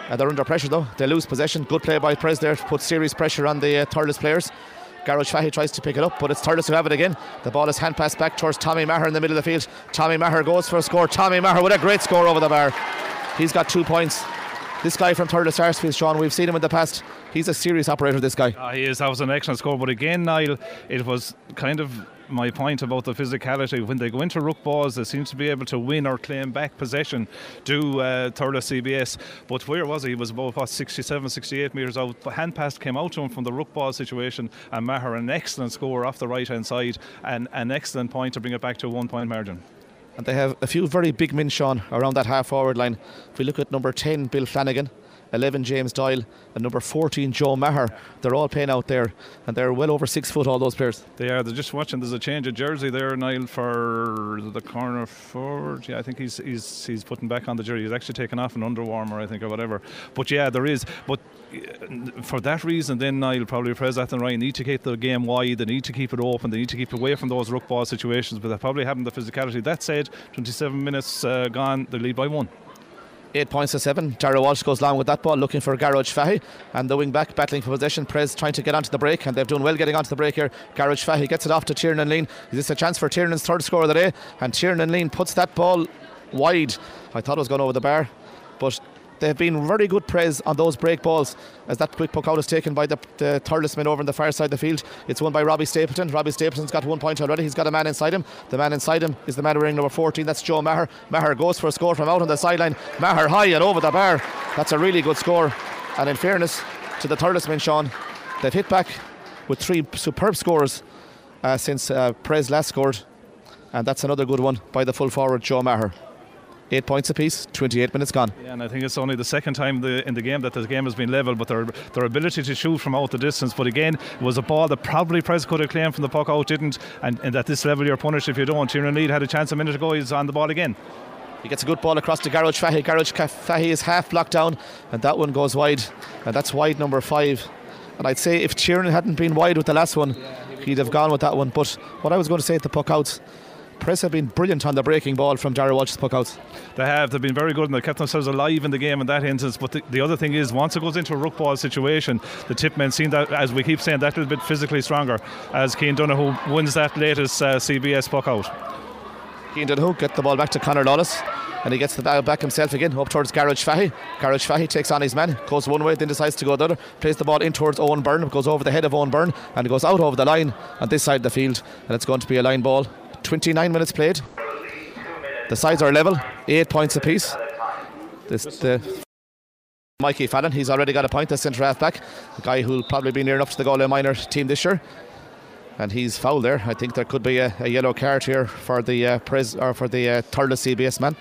Uh, they're under pressure though. They lose possession. Good play by Prez there to put serious pressure on the uh, Thurles players. Garrod Fahy tries to pick it up, but it's Thurles who have it again. The ball is hand passed back towards Tommy Maher in the middle of the field. Tommy Maher goes for a score. Tommy Maher with a great score over the bar. He's got two points. This guy from Thurles Sarsfields, Sean, we've seen him in the past. He's a serious operator, this guy. Uh, he is. That was an excellent score. But again, Niall, it was kind of my point about the physicality. When they go into ruck balls, they seem to be able to win or claim back possession, do uh, Thurles C B S. But where was he? He was about what, sixty-seven, sixty-eight metres out. The hand pass came out to him from the ruck ball situation, and Maher, an excellent score off the right hand side, and an excellent point to bring it back to a one point margin. And they have a few very big men, Sean, around that half forward line. If we look at number ten, Bill Flanagan, eleven, James Doyle, and number fourteen, Joe Maher. They're all playing out there, and they're well over six foot, all those players. They are. They're just watching. There's a change of jersey there, Niall, for the corner forward. Yeah, I think he's he's he's putting back on the jersey. He's actually taken off an underwarmer, I think, or whatever. But yeah, there is. But for that reason, then, Niall, probably Prez Athenry need to keep the game wide. They need to keep it open. They need to keep away from those ruck ball situations. But they probably haven't the physicality. That said, twenty-seven minutes uh, gone. They lead by one. Eight points to seven. Dara Walsh goes long with that ball, looking for Garrod Fahy, and the wing back battling for possession. Prez trying to get onto the break, and they've done well getting onto the break here. Garrod Fahy gets it off to Tiernan Lean. Is this a chance for Tiernan's third score of the day? And Tiernan Lean puts that ball wide. I thought it was going over the bar, but they've been very good, Prez, on those break balls, as that quick poke out is taken by the, the Thurles men over on the far side of the field. It's won by Robbie Stapleton. Robbie Stapleton's got one point already. He's got a man inside him. The man inside him is the man wearing number fourteen. That's Joe Maher. Maher goes for a score from out on the sideline. Maher high and over the bar. That's a really good score. And in fairness to the Thurles men, Sean, they've hit back with three superb scores uh, since uh, Prez last scored. And that's another good one by the full forward, Joe Maher. Eight points apiece, twenty-eight minutes gone. Yeah, and I think it's only the second time the, in the game that this game has been level, but their their ability to shoot from out the distance. But again, it was a ball that probably Prez could have claimed from the puck out, didn't. And, and at this level, you're punished if you don't. Tiernan Lead had a chance a minute ago. He's on the ball again. He gets a good ball across to Garrod Fahy. Garrod Fahy is half blocked down, and that one goes wide. And that's wide number five. And I'd say if Tiernan hadn't been wide with the last one, yeah, he'd have gone with that one. But what I was going to say at the puck outs, Press have been brilliant on the breaking ball from Dara Walsh's puckouts. They have. They've been very good, and they've kept themselves alive in the game in that instance. But the, the other thing is, once it goes into a ruck ball situation, the tip men seem that, as we keep saying, that little bit physically stronger, as Cian Donoghue wins that latest uh, C B S puckout. Cian Donoghue gets the ball back to Conor Lawless, and he gets the ball back himself again, up towards Garage Fahy. Garage Fahy takes on his man, goes one way, then decides to go the other, plays the ball in towards Owen Byrne, goes over the head of Owen Byrne, and goes out over the line on this side of the field, and it's going to be a line ball. twenty-nine minutes played. The sides are level, eight points apiece. This, the Mikey Fallon, he's already got a point, the centre half back, a guy who'll probably be near enough to the Galway minor team this year, and he's fouled there. I think there could be a, a yellow card here for the uh, pres or for the uh, Thurles C B S man.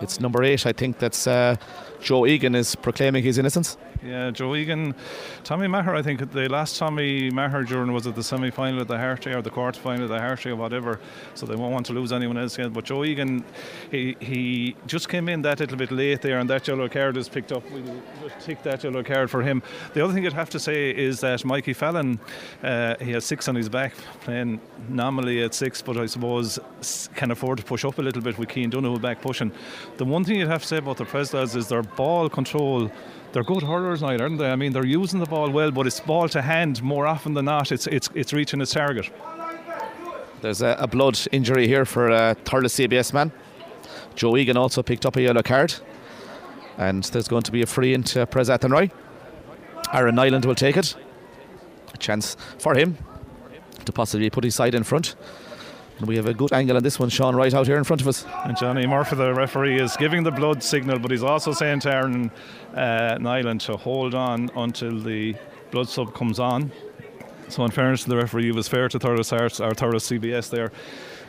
It's number eight, I think. That's uh, Joe Egan is proclaiming his innocence. Yeah, Joe Egan, Tommy Maher. I think the last Tommy Maher during was at the semi-final at the Harty, or the quarter-final at the Harty, or whatever. So they won't want to lose anyone else yet. But Joe Egan, he he just came in that little bit late there, and that yellow card is picked up. We'll take that yellow card for him. The other thing I'd have to say is that Mikey Fallon, uh, he has six on his back, playing nominally at six, but I suppose can afford to push up a little bit with Cian Donoghue back pushing. The one thing you'd have to say about the Preslads is their ball control. They're good hurlers now, aren't they? I mean, they're using the ball well, but it's ball to hand more often than not. It's it's it's reaching its target. There's a, a blood injury here for a Thurles C B S man. Joe Egan also picked up a yellow card, and there's going to be a free into Pres Athenry. Aaron Island will take it. A chance for him to possibly put his side in front. And we have a good angle on this one, Sean, right out here in front of us. And Johnny Murphy, the referee, is giving the blood signal, but he's also saying to Aaron uh, Nyland to hold on until the blood sub comes on. So in fairness to the referee, it was fair to Thurles Hearts, or Thurles C B S there.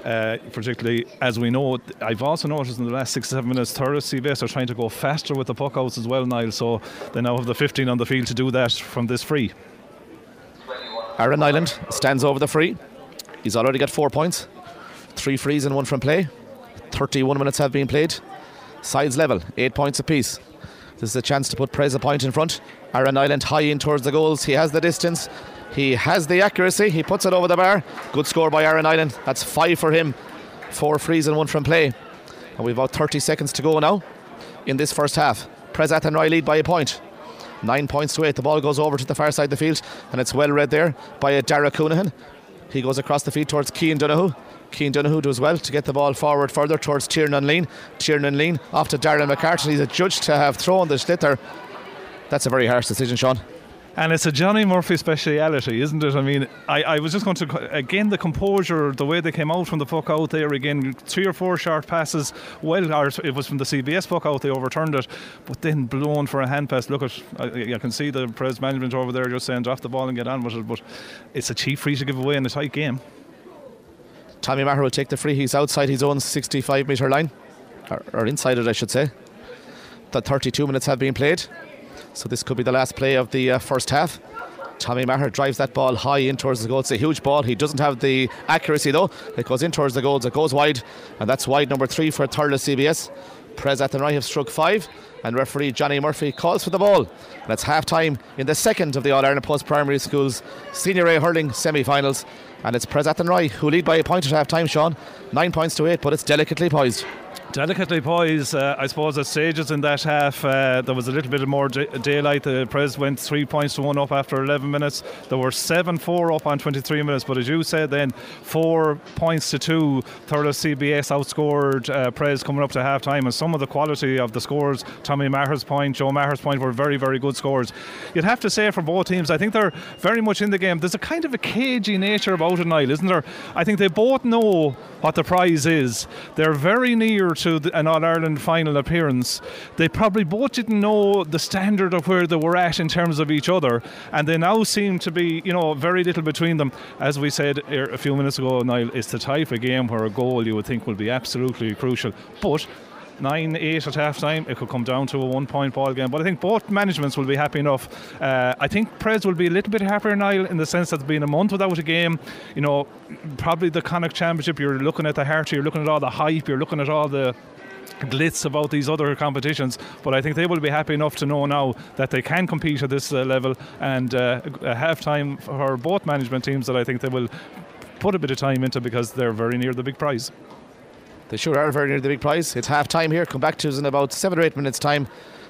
Uh, particularly as we know, I've also noticed in the last six to seven minutes Thurles C B S are trying to go faster with the puckouts as well, Niall, so they now have the fifteen on the field to do that from this free. Aaron Nyland stands over the free. He's already got four points. Three frees and one from play. thirty-one minutes have been played. Sides level, eight points apiece. This is a chance to put Prez a point in front. Aaron Island high in towards the goals. He has the distance. He has the accuracy. He puts it over the bar. Good score by Aaron Island. That's five for him. Four frees and one from play. And we've about thirty seconds to go now in this first half. Prez Athenry lead by a point. Nine points to eight. The ball goes over to the far side of the field, and it's well read there by Dara Coonahan. He goes across the field towards Cian Donoghue. Cian Donoghue does well to get the ball forward further towards Tiernan Lean. Tiernan Lean off to Darren McCartan. He's adjudged to have thrown the slither. That's a very harsh decision, Sean. And it's a Johnny Murphy speciality, isn't it? I mean, I, I was just going to, again, the composure, the way they came out from the puck out there again, three or four short passes. Well, it was from the C B S puck out, they overturned it, but then blown for a hand pass. Look at, I, I can see the Prez management over there just saying, drop the ball and get on with it, but it's a cheap free to give away in a tight game. Tommy Maher will take the free. He's outside his own sixty-five metre line, or, or inside it, I should say. The thirty-two minutes have been played, so this could be the last play of the uh, first half. Tommy Maher drives that ball high in towards the goal. It's a huge ball. He doesn't have the accuracy, though. It goes in towards the goals. It goes wide, and that's wide number three for Thurles C B S. Prez Athenry have struck five, and referee Johnny Murphy calls for the ball. That's half-time in the second of the All-Ireland Post-Primary Schools Senior A Hurling semi-finals. And it's Prez Athenry who lead by a point at half-time, Sean. Nine points to eight, but it's delicately poised. Delicately poised, uh, I suppose, at stages in that half. Uh, there was a little bit more day daylight. The Prez went three points to one up after eleven minutes. There were seven four up on twenty-three minutes. But as you said then, four points to two. Thurles C B S outscored uh, Prez coming up to half-time. And some of the quality of the scores, Tommy Maher's point, Joe Maher's point, were very, very good scores. You'd have to say for both teams, I think they're very much in the game. There's a kind of a cagey nature about it, Niall, isn't there? I think they both know what the prize is. They're very near to the, an All-Ireland final appearance. They probably both didn't know the standard of where they were at in terms of each other, and they now seem to be, you know, very little between them. As we said a few minutes ago, Niall, it's the type of game where a goal you would think will be absolutely crucial, but nine eight at half time, it could come down to a one point ball game. But I think both managements will be happy enough. uh, I think Prez will be a little bit happier, Niall, in the sense that it's been a month without a game. You know, probably the Connacht Championship, you're looking at the Hearty, you're looking at all the hype, you're looking at all the glitz about these other competitions, but I think they will be happy enough to know now that they can compete at this uh, level. And uh, half time for both management teams, that I think they will put a bit of time into because they're very near the big prize. They sure are very near the big prize. It's half time here. Come back to us in about seven or eight minutes' time.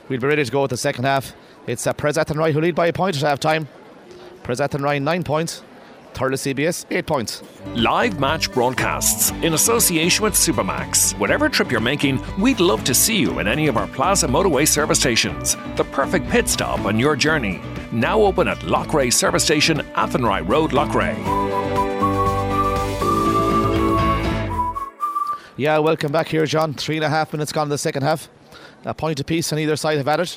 We'll be ready to go with the second half. It's uh, Prez Athenry who lead by a point at half time. Prez Athenry nine points. Thurles C B S eight points. Live match broadcasts in association with Supermax. Whatever trip you're making, we'd love to see you in any of our Plaza Motorway service stations. The perfect pit stop on your journey. Now open at Loughrea Service Station, Athenry Road, Loughrea. Yeah, welcome back here, John. Three and a half minutes gone in the second half. A point apiece on either side have added.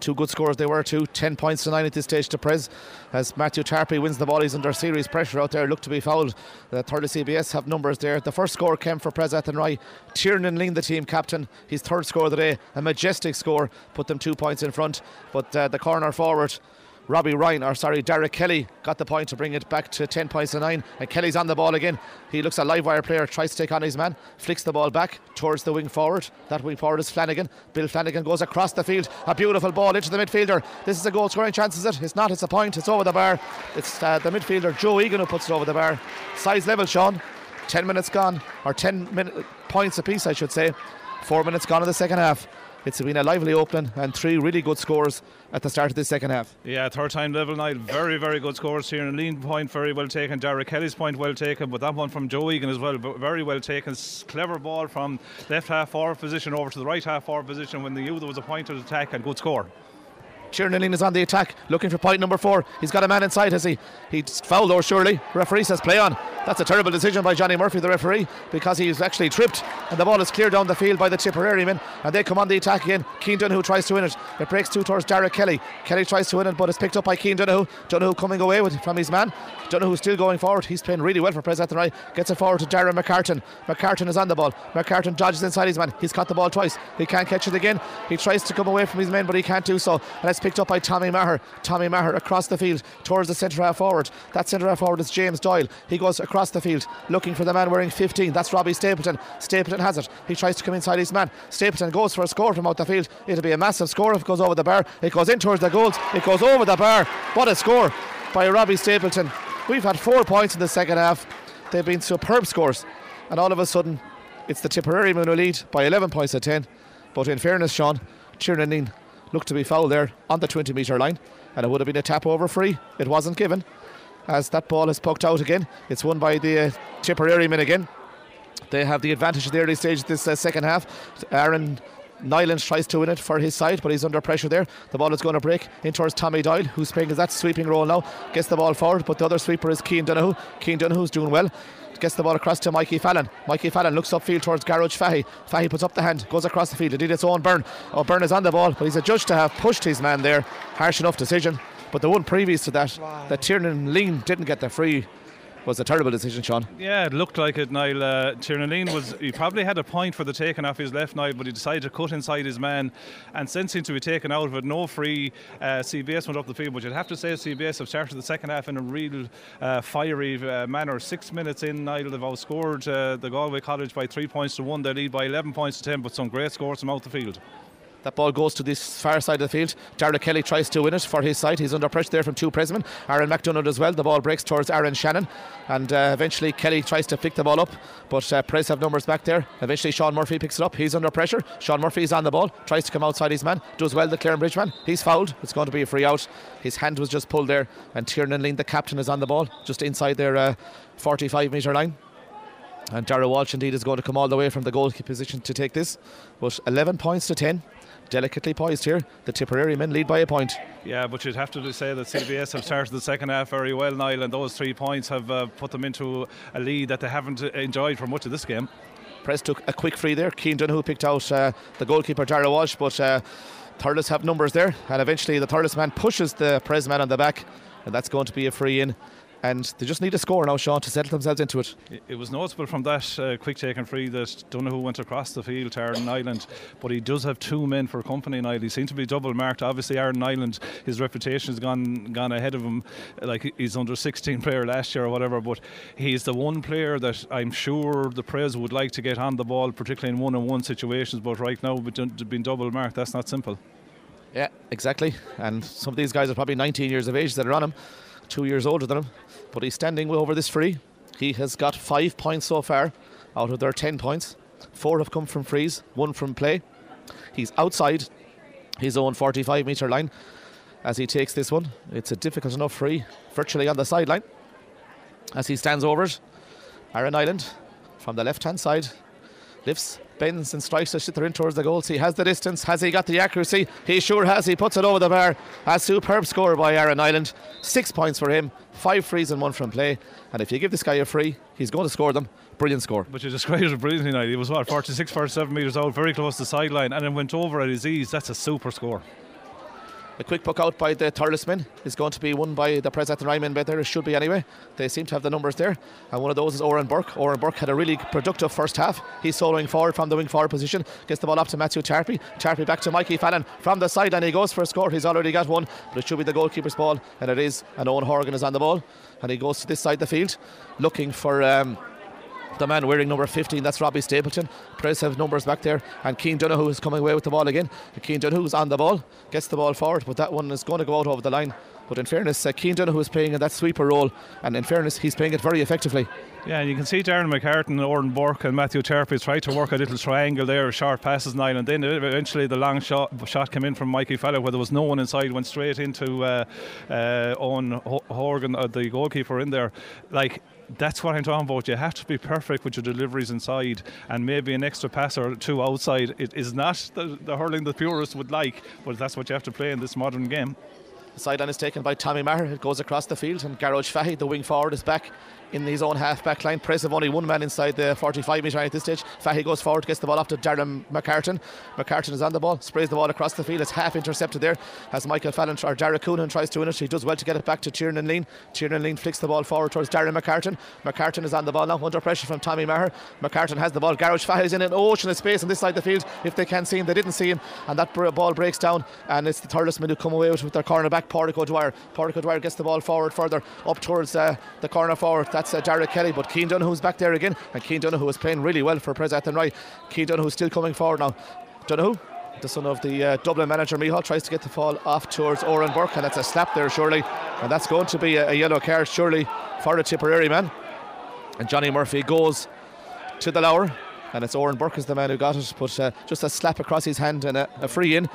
Two good scores they were too. Ten points to nine at this stage to Prez as Matthew Tarpey wins the ball. He's under serious pressure out there. Looked to be fouled. The Thurles C B S have numbers there. The first score came for Prez Athenry. Tiernan Ling, the team captain, his third score of the day. A majestic score. Put them two points in front. But uh, the corner forward, Robbie Ryan, or sorry, Derek Kelly got the point to bring it back to ten points to nine. And Kelly's on the ball again. He looks a live wire player, tries to take on his man, flicks the ball back towards the wing forward. That wing forward is Flanagan. Bill Flanagan goes across the field. A beautiful ball into the midfielder. This is a goal scoring chance, is it? It's not, it's a point, it's over the bar. It's uh, the midfielder, Joe Egan, who puts it over the bar. Size level, Sean. ten minutes gone, or ten min- points apiece, I should say. Four minutes gone in the second half. It's been a lively opening and three really good scores at the start of this second half. Yeah, third time level night. Very, very good scores here. And Lean point very well taken. Derek Kelly's point well taken. But that one from Joe Egan as well, very well taken. Clever ball from left half forward position over to the right half forward position when they knew there was a point of attack, and good score. Tiernan Lean is on the attack, looking for point number four. He's got a man inside, has he? He's fouled though, surely. Referee says play on. That's a terrible decision by Johnny Murphy, the referee, because he's actually tripped. And the ball is cleared down the field by the Tipperary men. And they come on the attack again. Keane Donoghue tries to win it. It breaks two towards Derek Kelly. Kelly tries to win it, but it's picked up by Keane Donoghue. Donoghue coming away with from his man. Donoghue still going forward. He's playing really well for Prez Athenry. Gets it forward to Darren McCartan. McCartan is on the ball. McCartan dodges inside his man. He's caught the ball twice. He can't catch it again. He tries to come away from his men, but he can't do so. And it's picked up by Tommy Maher. Tommy Maher across the field towards the centre half forward. That centre half forward is James Doyle. He goes across the field looking for the man wearing fifteen. That's Robbie Stapleton. Stapleton has it. He tries to come inside his man. Stapleton goes for a score from out the field. It'll be a massive score if it goes over the bar. It goes in towards the goals. It goes over the bar. What a score by Robbie Stapleton. We've had four points in the second half. They've been superb scores. And all of a sudden, it's the Tipperary men who lead by eleven points at ten. But in fairness, Sean, Tiernan Lean looked to be fouled there on the twenty metre line, and it would have been a tap over free. It wasn't given as that ball is poked out again. It's won by the uh, Tipperary men again. They have the advantage at the early stage this uh, second half. Aaron Nyland tries to win it for his side, but he's under pressure there. The ball is going to break in towards Tommy Doyle, who's playing that sweeping role now. Gets the ball forward, but the other sweeper is Keane Donoghue. Keane Donoghue's doing well. Gets the ball across to Mikey Fallon. Mikey Fallon looks upfield towards Garage Fahy. Fahy puts up the hand, goes across the field. It did its own Byrne. Oh, Byrne is on the ball, but he's adjudged to have pushed his man there. Harsh enough decision. But the one previous to that, wow. that Tiernan Lean didn't get the free, was a terrible decision, Sean. Yeah, it looked like it, Niall. Uh, Tiernan Lean was, he probably had a point for the taking off his left, Niall, but he decided to cut inside his man and sensing to be taken out of it. No free. Uh, C B S went up the field, but you'd have to say C B S have started the second half in a real uh, fiery uh, manner. Six minutes in, Niall, they've outscored uh, the Galway College by three points to one. They lead by eleven points to ten, but some great scores from out the field. That ball goes to this far side of the field. Derek Kelly tries to win it for his side. He's under pressure there from two Presmen. Aaron McDonald as well. The ball breaks towards Aaron Shannon. And uh, eventually Kelly tries to pick the ball up. But uh, Prez have numbers back there. Eventually Sean Murphy picks it up. He's under pressure. Sean Murphy is on the ball. Tries to come outside his man. Does well, the Clarenbridge man. He's fouled. It's going to be a free out. His hand was just pulled there. And Tiernan Lean, the captain, is on the ball. Just inside their uh, forty-five metre line. And Dara Walsh indeed is going to come all the way from the goalkeeper position to take this. But eleven points to ten. Delicately poised here. The Tipperary men lead by a point. Yeah, but you'd have to say that C B S have started the second half very well, Niall, and those three points have uh, put them into a lead that they haven't enjoyed for much of this game. Press took a quick free there. Keane Donoghue picked out uh, the goalkeeper, Dara Walsh, but uh, Thurles have numbers there, and eventually the Thurles man pushes the Prez man on the back, and that's going to be a free in. And they just need a score now, Sean, to settle themselves into it. It was noticeable from that uh, quick take and free that Donoghue went across the field to Aaron Nyland, but he does have two men for company, Niall. He seems to be double marked. Obviously, Aaron Nyland, his reputation has gone gone ahead of him. Like, he's under sixteen player last year or whatever, but he's the one player that I'm sure the Prez would like to get on the ball, particularly in one-on-one situations. But right now, being double marked, that's not simple. Yeah, exactly. And some of these guys are probably nineteen years of age that are on him. Two years older than him, but he's standing over this free. He has got five points so far out of their ten points. Four have come from frees, one from play. He's outside his own forty-five metre line as he takes this one. It's a difficult enough free, virtually on the sideline. As he stands over it, Aaron Island from the left-hand side lifts, bends and strikes a shitter in towards the goals. He has the distance. Has he got the accuracy? He sure has. He puts it over the bar. A superb score by Aaron Island. Six points for him. Five frees and one from play. And if you give this guy a free, he's going to score them. Brilliant score. But you described it brilliantly, Niall. He was, what, forty-six, forty-seven metres out, very close to the sideline, and it went over at his ease. That's a super score. A quick puck out by the Thurlesmen is going to be won by the Prez at the Ryman bet there. It should be anyway. They seem to have the numbers there. And one of those is Oran Burke. Oran Burke had a really productive first half. He's soloing forward from the wing forward position. Gets the ball up to Matthew Tarpey. Tarpey back to Mikey Fallon from the sideline. He goes for a score. He's already got one. But it should be the goalkeeper's ball. And it is. And Owen Horgan is on the ball. And he goes to this side of the field looking for... Um, the man wearing number fifteen, that's Robbie Stapleton. Prez have numbers back there, and Keane Donoghue is coming away with the ball again. Keane Donoghue is on the ball, gets the ball forward, but that one is going to go out over the line. But in fairness, uh, Keane Donoghue is playing in that sweeper role, and in fairness, he's playing it very effectively. Yeah, and you can see Darren McCartan, Oran Burke and Matthew Terpey tried to work a little triangle there, short passes nine, and then eventually the long shot shot came in from Mikey Fallon where there was no one inside, went straight into uh, uh, Owen Horgan, uh, the goalkeeper in there. Like, that's what I'm talking about. You have to be perfect with your deliveries inside, and maybe an extra pass or two outside. It is not the, the hurling the purists would like, but that's what you have to play in this modern game. The sideline is taken by Tommy Maher. It goes across the field, and Garrod Fahy, the wing forward, is back in his own half-back line. Prez have only one man inside the forty-five metre line at this stage. Fahy goes forward, gets the ball up to Darren McCartan. McCartan is on the ball, sprays the ball across the field. It's half-intercepted there as Michael Fallon, or Dara Coonan, tries to win it. He does well to get it back to Tiernan Lean. Tiernan Lean flicks the ball forward towards Darren McCartan. McCartan is on the ball now, under pressure from Tommy Maher. McCartan has the ball. Garrod Fahy is in an ocean of space on this side of the field. If they can see him, they didn't see him. And that ball breaks down, and it's the Thurlesmen who come away with their corner back. Portico Dwyer. Portico Dwyer gets the ball forward further up towards uh, the corner forward. That's uh, Dara Kelly, but Keane Donoghue who's back there again, and Keane Donoghue who is playing really well for Prez Athenry. Keane Donoghue who's still coming forward now. Donoghue, the son of the uh, Dublin manager Mihal, tries to get the ball off towards Oran Burke, and that's a slap there surely, and that's going to be a, a yellow card surely for the Tipperary man. And Johnny Murphy goes to the lower, and it's Oran Burke is the man who got it, but uh, just a slap across his hand and a, a free in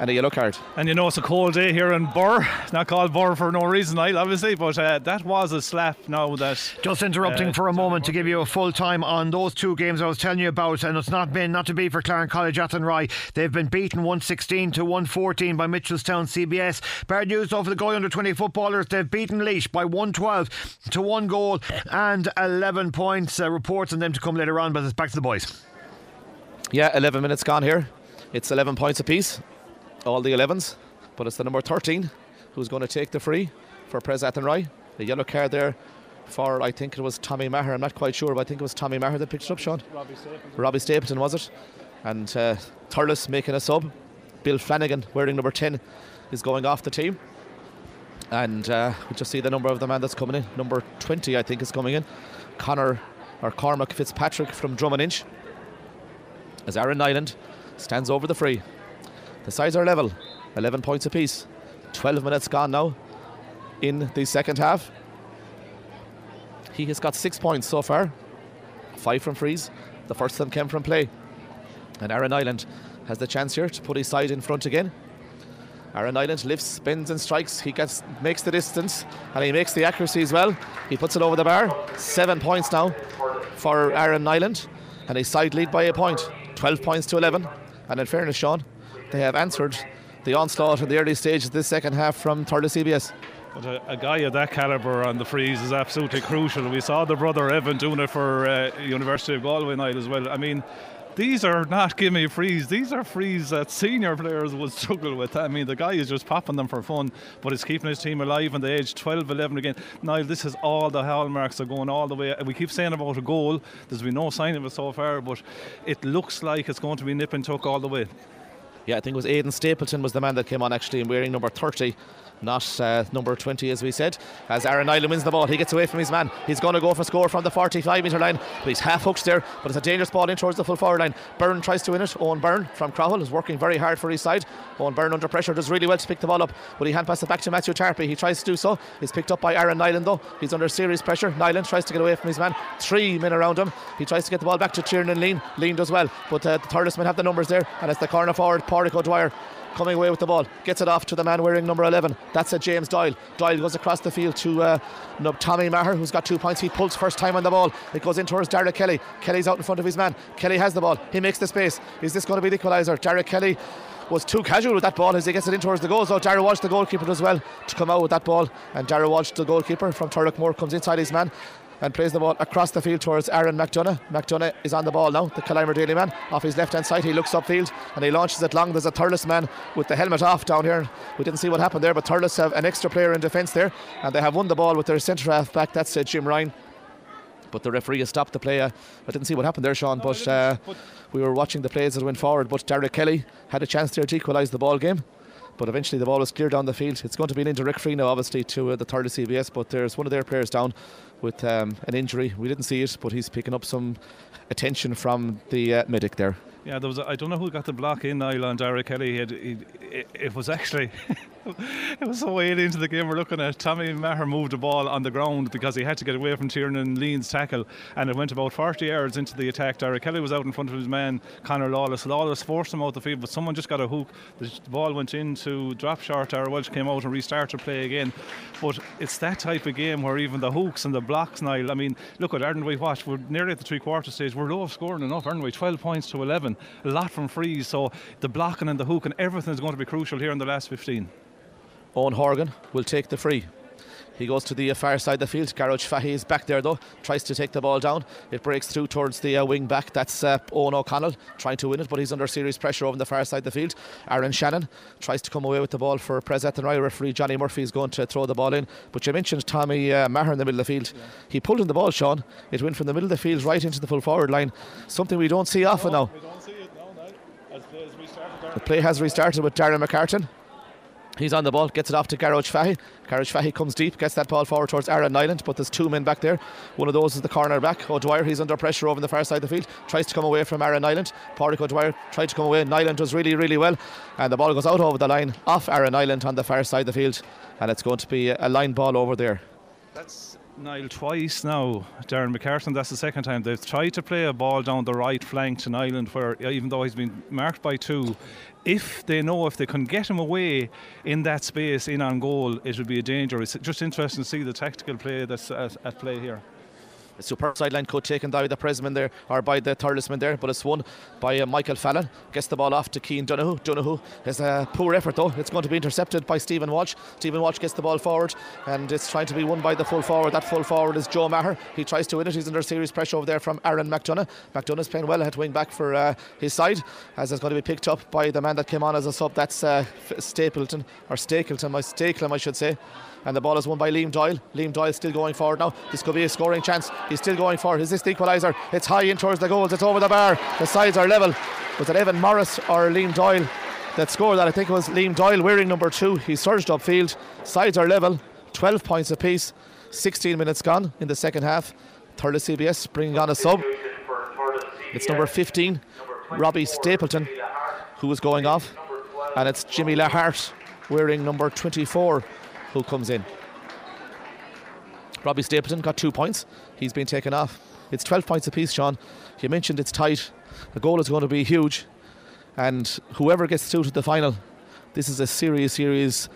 and a yellow card. And you know, it's a cold day here in Burr. It's not called Burr for no reason, Niall, obviously, but uh, that was a slap now that... Just interrupting uh, for a moment to give you a full time on those two games I was telling you about, and it's not been, not to be for Clarence College Athenry. They've been beaten one sixteen to one fourteen by Mitchelstown C B S. Bad news over the Goy under twenty footballers. They've beaten Leash by one twelve to one goal and eleven points. Uh, reports on them to come later on, but it's back to the boys. Yeah, eleven minutes gone here. It's eleven points apiece, all the elevens, but it's the number thirteen who's going to take the free for Prez Athenry. The yellow card there for, I think it was Tommy Maher, I'm not quite sure, but I think it was Tommy Maher that picked it up, Sean. Robbie Stapleton, Robbie Stapleton was it? And uh, Thurles making a sub. Bill Flanagan, wearing number ten, is going off the team. And uh, we just see the number of the man that's coming in. Number twenty, I think, is coming in. Connor, or Cormac Fitzpatrick from Drummond Inch. As Aaron Island stands over the free. The sides are level, eleven points apiece. twelve minutes gone now in the second half. He has got six points so far, five from frees. The first of them came from play. And Aaron Island has the chance here to put his side in front again. Aaron Island lifts, spins and strikes. He gets, makes the distance, and he makes the accuracy as well. He puts it over the bar. Seven points now for Aaron Island, and a side lead by a point. twelve points to eleven. And in fairness, Sean, they have answered the onslaught in the early stages of this second half from Thurles C B S. But a, a guy of that calibre on the frees is absolutely crucial. We saw the brother Evan doing it for uh, University of Galway night as well. I mean, these are not gimme frees. These are frees that senior players would struggle with. I mean, the guy is just popping them for fun, but it's keeping his team alive in the age twelve eleven again. Niall, this is all the hallmarks are going all the way. We keep saying about a goal. There's been no sign of it so far, but it looks like it's going to be nip and tuck all the way. Yeah, I think it was Aidan Stapleton was the man that came on actually and wearing number thirty, not uh, number twenty as we said. As Aaron Nyland wins the ball, he gets away from his man. He's going to go for score from the forty-five metre line, but he's half hooked there, but it's a dangerous ball in towards the full forward line. Byrne tries to win it. Owen Byrne from Crowell is working very hard for his side. Owen Byrne under pressure does really well to pick the ball up, but he hand passes it back to Matthew Tarpey. He tries to do so. He's picked up by Aaron Nyland though. He's under serious pressure. Nyland tries to get away from his man. Three men around him. He tries to get the ball back to Tiernan Lean. Lean does well, but uh, the Thurles men have the numbers there, and it's the corner forward Pádraig O'Dwyer coming away with the ball, gets it off to the man wearing number eleven. That's a James Doyle. Doyle goes across the field to uh, Tommy Maher, who's got two points. He pulls first time on the ball. It goes in towards Derek Kelly. Kelly's out in front of his man. Kelly has the ball. He makes the space. Is this going to be the equaliser? Derek Kelly was too casual with that ball as he gets it in towards the goal. So Darragh Walsh, the goalkeeper, does well to come out with that ball, and Darragh Walsh, the goalkeeper from Turlockmore, comes inside his man and plays the ball across the field towards Aaron McDonagh. McDonagh is on the ball now, the Kilimer Daily man, off his left hand side. He looks upfield and he launches it long. There's a Thurles man with the helmet off down here. We didn't see what happened there, but Thurles have an extra player in defence there, and they have won the ball with their centre half back. That's uh, Jim Ryan, but the referee has stopped the play. Uh, I didn't see what happened there, Sean, no, but uh, we were watching the plays that went forward, but Derek Kelly had a chance there to equalise the ball game, but eventually the ball was cleared down the field. It's going to be an indirect free now, obviously, to uh, the Thurles C B S, but there's one of their players down with um, an injury. We didn't see it, but he's picking up some attention from the uh, medic there. Yeah, there was a, I don't know who got the block in, Niall, on Derek Kelly. He had, he, it, it was actually, it was so late into the game we're looking at. Tommy Maher moved the ball on the ground because he had to get away from Tiernan Lean's tackle, and it went about forty yards into the attack. Derek Kelly was out in front of his man, Conor Lawless. Lawless forced him out the field, but someone just got a hook. The ball went into drop short. Darragh Walsh came out and restarted play again. But it's that type of game where even the hooks and the blocks, Niall, I mean, look at Ardon we watch. We're nearly at the three-quarter stage. We're low scoring enough, aren't we? twelve points to eleven. A lot from frees, so the blocking and the hook and everything is going to be crucial here in the last fifteen. Owen Horgan will take the free. He goes to the uh, far side of the field. Garaj Fahy is back there though, tries to take the ball down. It breaks through towards the uh, wing back. That's uh, Owen O'Connell trying to win it, but he's under serious pressure over on the far side of the field. Aaron Shannon tries to come away with the ball for Prez Athenry. Referee Johnny Murphy is going to throw the ball in, but you mentioned Tommy uh, Maher in the middle of the field. Yeah. He pulled in the ball, Sean. It went from the middle of the field right into the full forward line, something we don't see often no, now. We don't see it now, no. As play has the play has restarted with Darren McCartan. He's on the ball, gets it off to Garaj Fahy. Garaj Fahy comes deep, gets that ball forward towards Aaron Nyland, but there's two men back there. One of those is the corner back, O'Dwyer. He's under pressure over on the far side of the field, tries to come away from Aaron Nyland. Pádraig O'Dwyer tried to come away. Nyland does really, really well, and the ball goes out over the line, off Aaron Nyland on the far side of the field, and it's going to be a line ball over there. That's Niall twice now, Darren McCartan. That's the second time they've tried to play a ball down the right flank to Nyland, where even though he's been marked by two, if they know if they can get him away in that space in on goal, it would be a danger. It's just interesting to see the tactical play that's at, at play here. A superb sideline cut taken by the Presman there, or by the Thurlesman there, but it's won by uh, Michael Fallon. Gets the ball off to Keane Donoghue. Donoghue has a poor effort though. It's going to be intercepted by Stephen Walsh. Stephen Walsh gets the ball forward, and it's trying to be won by the full forward. That full forward is Joe Maher. He tries to win it. He's under serious pressure over there from Aaron McDonagh. McDonagh's playing well at wing back for uh, his side, as it's going to be picked up by the man that came on as a sub. That's uh, Stapleton, or Stapleton, my Stakelum I should say. And the ball is won by Liam Doyle. Liam Doyle still going forward now. This could be a scoring chance. He's still going forward. Is this the equaliser? It's high in towards the goals. It's over the bar. The sides are level. Was it Evan Morris or Liam Doyle that scored that? I think it was Liam Doyle wearing number two. He surged upfield. Sides are level. twelve points apiece. sixteen minutes gone in the second half. Thurles C B S bringing on a sub. It's number fifteen, Robbie Stapleton, who was going off. And it's Jimmy Lahart wearing number twenty-four. Who comes in. Robbie Stapleton got two points. He's been taken off. It's twelve points apiece, Sean. You mentioned it's tight. The goal is going to be huge, and whoever gets through to the final, this is a serious, serious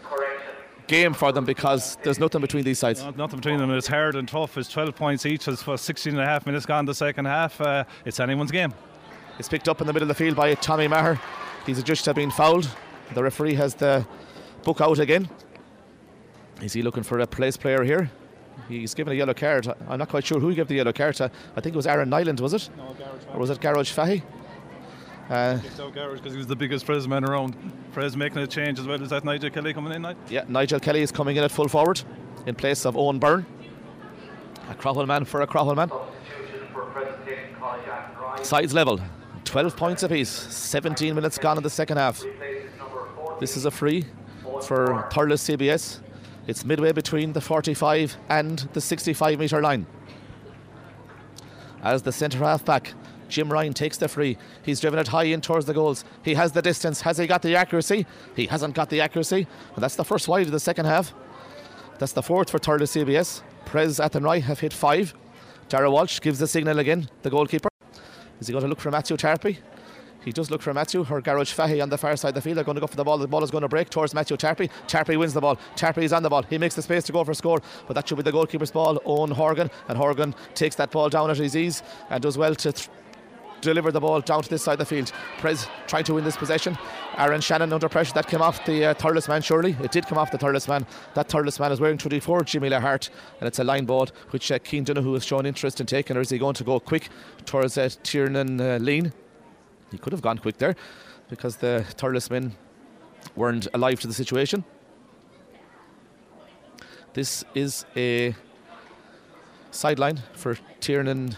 game for them, because there's nothing between these sides. No, nothing between them. It's hard and tough. It's twelve points each. It's for sixteen and a half minutes gone the second half. Uh, it's anyone's game. It's picked up in the middle of the field by Tommy Maher. He's adjudged to have been fouled. The referee has the book out again. Is he looking for a place player here? He's given a yellow card. I'm not quite sure who gave the yellow card to. I think it was Aaron Nyland, was it? No, Garaj. Or was it Garaj Fahy? Uh, it's out Garaj because he was the biggest Prez man around. Prez making a change as well. Is that Nigel Kelly coming in, Nigel? Yeah, Nigel Kelly is coming in at full forward in place of Owen Byrne. A Crowell man for a Crowell man. Sides level. twelve points apiece, seventeen minutes gone in the second half. This is a free for Thurles C B S. It's midway between the forty-five and the sixty-five metre line. As the centre half back, Jim Ryan takes the free. He's driven it high in towards the goals. He has the distance. Has he got the accuracy? He hasn't got the accuracy. And that's the first wide of the second half. That's the fourth for Thurles C B S. Prez Athenry have hit five. Dara Walsh gives the signal again, the goalkeeper. Is he going to look for Matthew Tarpey? He does look for Matthew, or Garage Fahy on the far side of the field. They're going to go for the ball. The ball is going to break towards Matthew Tarpey. Tarpey wins the ball. Tarpey is on the ball. He makes the space to go for a score, but that should be the goalkeeper's ball, Owen Horgan. And Horgan takes that ball down at his ease and does well to th deliver the ball down to this side of the field. Prez trying to win this possession. Aaron Shannon under pressure. That came off the uh, Thurles man, surely. It did come off the Thurles man. That Thurles man is wearing twenty-four, Jamila Hart. And it's a line ball, which uh, Keane Donoghue has shown interest in taking. Or is he going to go quick towards uh, Tiernan uh, Lean? He could have gone quick there because the Thurles men weren't alive to the situation. This is a sideline for Tiernan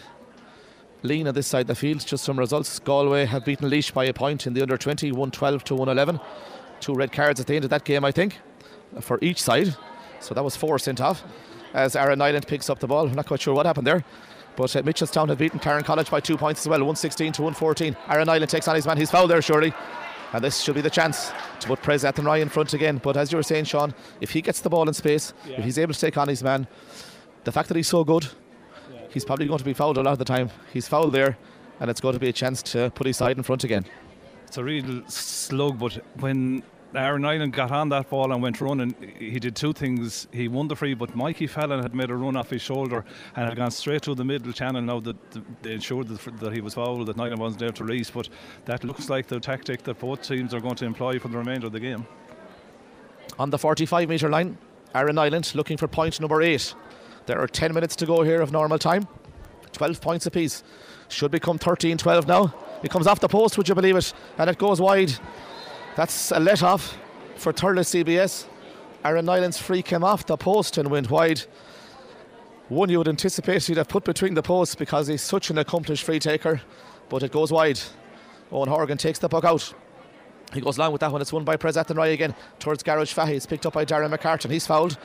Lean on this side of the field. Just some results. Galway have beaten Laois by a point in the under twenty, one twelve to one eleven. Two red cards at the end of that game, I think, for each side. So that was four sent off. As Aaron Island picks up the ball, I'm not quite sure what happened there. But uh, Mitchelstown have beaten Carron College by two points as well, one sixteen to one fourteen. Aaron Island takes on his man. He's fouled there, surely. And this should be the chance to put Prez Athenry in front again. But as you were saying, Sean, if he gets the ball in space, yeah. if he's able to take on his man, the fact that he's so good, yeah. he's probably going to be fouled a lot of the time. He's fouled there, and it's going to be a chance to put his side in front again. It's a real slug, but when Aaron Island got on that ball and went running, he did two things. He won the free, but Mikey Fallon had made a run off his shoulder and had gone straight through the middle channel. Now that they ensured that, that he was fouled, that Nyland wasn't there to release, but that looks like the tactic that both teams are going to employ for the remainder of the game. On the forty-five metre line, Aaron Island looking for point number eight. There are ten minutes to go here of normal time. twelve points apiece. Should become thirteen twelve now. It comes off the post, would you believe it? And it goes wide. That's a let-off for Thurles C B S. Aaron Nyland's free came off the post and went wide. One you would anticipate he'd have put between the posts because he's such an accomplished free taker, but it goes wide. Owen Horgan takes the puck out. He goes long with that one. It's won by Prez Athenry again towards Garage Fahy. It's picked up by Darren McCartan. He's fouled.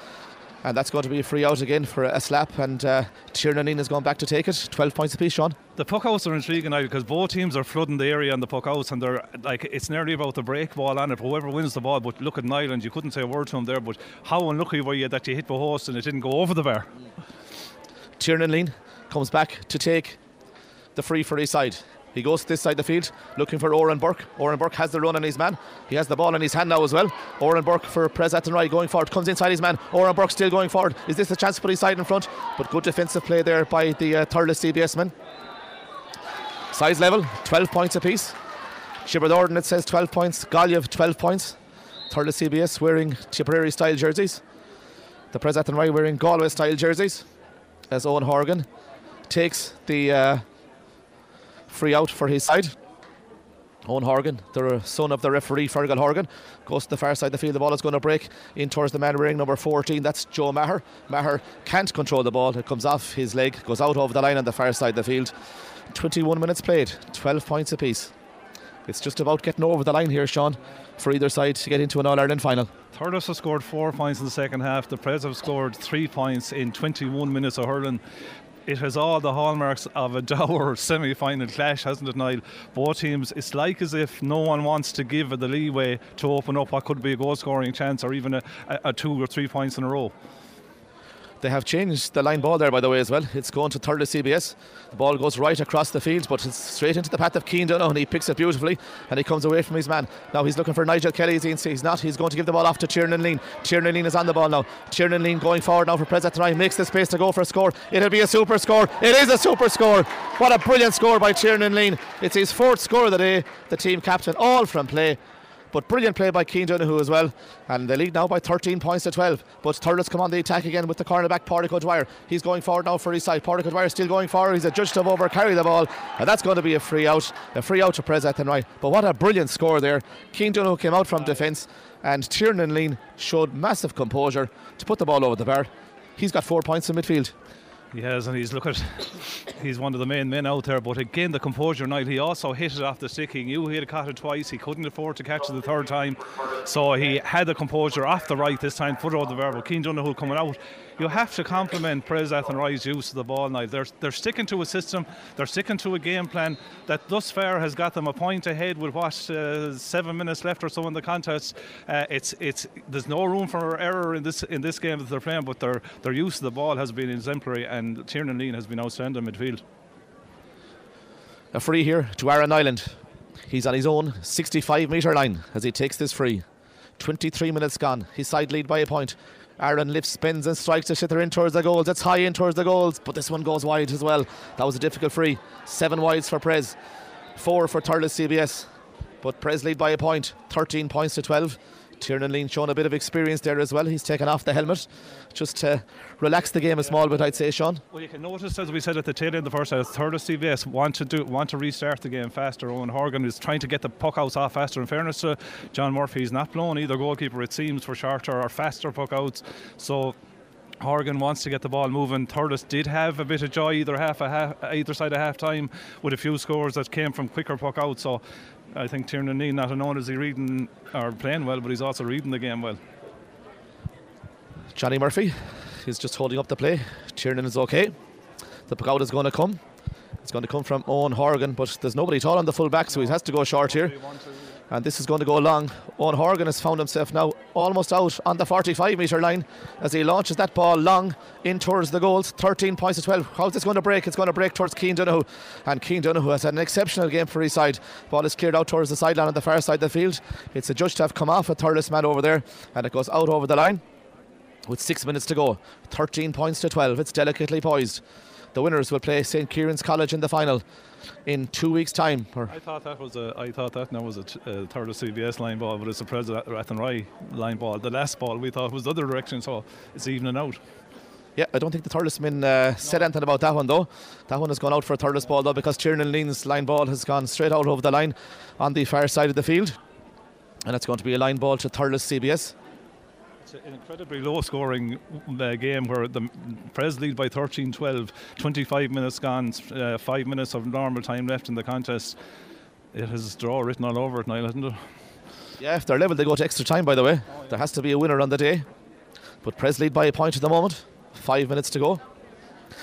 And that's going to be a free out again for a slap, and uh, Tiernan has gone back to take it. twelve points apiece, Sean. The puckouts are intriguing now because both teams are flooding the area on the puckouts, and they're like, it's nearly about the break ball on it. Whoever wins the ball, but look at Nyland, you couldn't say a word to him there, but how unlucky were you that you hit the host and it didn't go over the bar? Tiernan comes back to take the free for his side. He goes to this side of the field, looking for Oran Burke. Oran Burke has the run on his man. He has the ball in his hand now as well. Oran Burke for Prez Athenry going forward. Comes inside his man. Oran Burke still going forward. Is this a chance to put his side in front? But good defensive play there by the uh, Thurles C B S man. Size level, twelve points apiece. Shibardorden, it says twelve points. Galyev, twelve points. Thurles C B S wearing Tipperary-style jerseys. The Prez Athenry wearing Galway-style jerseys. As Owen Horgan takes the... Uh, free out for his side. Owen Horgan, the son of the referee Fergal Horgan, goes to the far side of the field. The ball is going to break in towards the man wearing number fourteen. That's Joe Maher. Maher can't control the ball. It comes off his leg, goes out over the line on the far side of the field. twenty-one minutes played, twelve points apiece. It's just about getting over the line here, Sean, for either side to get into an All-Ireland final. Thurles have scored four points in the second half. The Prez have scored three points in twenty-one minutes of hurling. It has all the hallmarks of a dour semi-final clash, hasn't it, Niall? Both teams, it's like as if no one wants to give the leeway to open up what could be a goal-scoring chance or even a, a, a two or three points in a row. They have changed the line ball there, by the way, as well. It's going to Thurles C B S. The ball goes right across the field, but it's straight into the path of Keane Donoghue, and he picks it beautifully, and he comes away from his man. Now he's looking for Nigel Kelly. He's not. He's going to give the ball off to Tiernan Lean. Tiernan Lean is on the ball now. Tiernan Lean going forward now for Prez Athenry. Makes the space to go for a score. It'll be a super score. It is a super score. What a brilliant score by Tiernan Lean. It's his fourth score of the day, the team captain, all from play. But brilliant play by Keane Donoghue as well. And they lead now by thirteen points to twelve. But Thurles come on the attack again with the cornerback, Pádraig O'Dwyer. He's going forward now for his side. Pádraig O'Dwyer still going forward. He's adjudged to over carry the ball. And that's going to be a free out. A free out to Prez Athenry. But what a brilliant score there. Keane Donoghue came out from defence. And Tiernan Lean showed massive composure to put the ball over the bar. He's got four points in midfield. He has, and he's look at, he's one of the main men out there. But again, the composure night. He also hit it off the stick. He knew he had caught it twice. He couldn't afford to catch it the third time, so he had the composure off the right this time. Put it over the bar. But Cian Donoghue coming out. You have to compliment Perez Athenry's use of the ball now. They're, they're sticking to a system, they're sticking to a game plan that thus far has got them a point ahead with what, uh, seven minutes left or so in the contest. Uh, it's, it's, there's no room for error in this in this game that they're playing, but their, their use of the ball has been exemplary, and Tiernan Lean has been outstanding midfield. A free here to Aaron Island. He's on his own sixty-five metre line as he takes this free. twenty-three minutes gone. His side lead by a point. Aaron lifts, spins and strikes it. They're in towards the goals. It's high in towards the goals, but this one goes wide as well. That was a difficult free. Seven wides for Prez, four for Thurles C B S, but Prez lead by a point, thirteen points to twelve. Tiernan Lean showing a bit of experience there as well. He's taken off the helmet just to relax the game a small bit, I'd say, Sean. Well, you can notice, as we said at the tail end of the first half, Thurles C B S want to do want to restart the game faster. Owen Horgan is trying to get the puck outs off faster. In fairness to John Murphy, he's not blown either goalkeeper, it seems, for shorter or faster puck outs. So Horgan wants to get the ball moving. Thurles did have a bit of joy either half, a half either side of half time with a few scores that came from quicker puck outs. So I think Tiernan Lean, not only is he reading or playing well, but he's also reading the game well. Johnny Murphy is just holding up the play. Tiernan is okay. The puck out is going to come. It's going to come from Owen Horgan, but there's nobody tall on the full back, so he has to go short here. And this is going to go long. Owen Horgan has found himself now almost out on the forty-five metre line as he launches that ball long in towards the goals. thirteen points to twelve. How's this going to break? It's going to break towards Cian Donoghue. And Cian Donoghue has had an exceptional game for his side. Ball is cleared out towards the sideline on the far side of the field. It's adjudged to have come off a Thurles man over there, and it goes out over the line with six minutes to go. thirteen points to twelve. It's delicately poised. The winners will play Saint Kieran's College in the final in two weeks' time. Or I thought that was a, I thought that now was a, a Thurles C B S line ball, but it's a Perez Athenry line ball. The last ball we thought was the other direction, so it's evening out. Yeah, I don't think the Thurles men uh, no. said anything about that one though. That one has gone out for a Thurles ball though, because Tiernan Lean's line ball has gone straight out over the line on the far side of the field, and it's going to be a line ball to Thurles C B S. It's an incredibly low-scoring uh, game where the Prez lead by thirteen twelve, twenty-five minutes gone, uh, five minutes of normal time left in the contest. It has draw written all over it now, hasn't it? Yeah, if they're level, they go to extra time, by the way. Oh, yeah. There has to be a winner on the day. But Prez lead by a point at the moment, five minutes to go.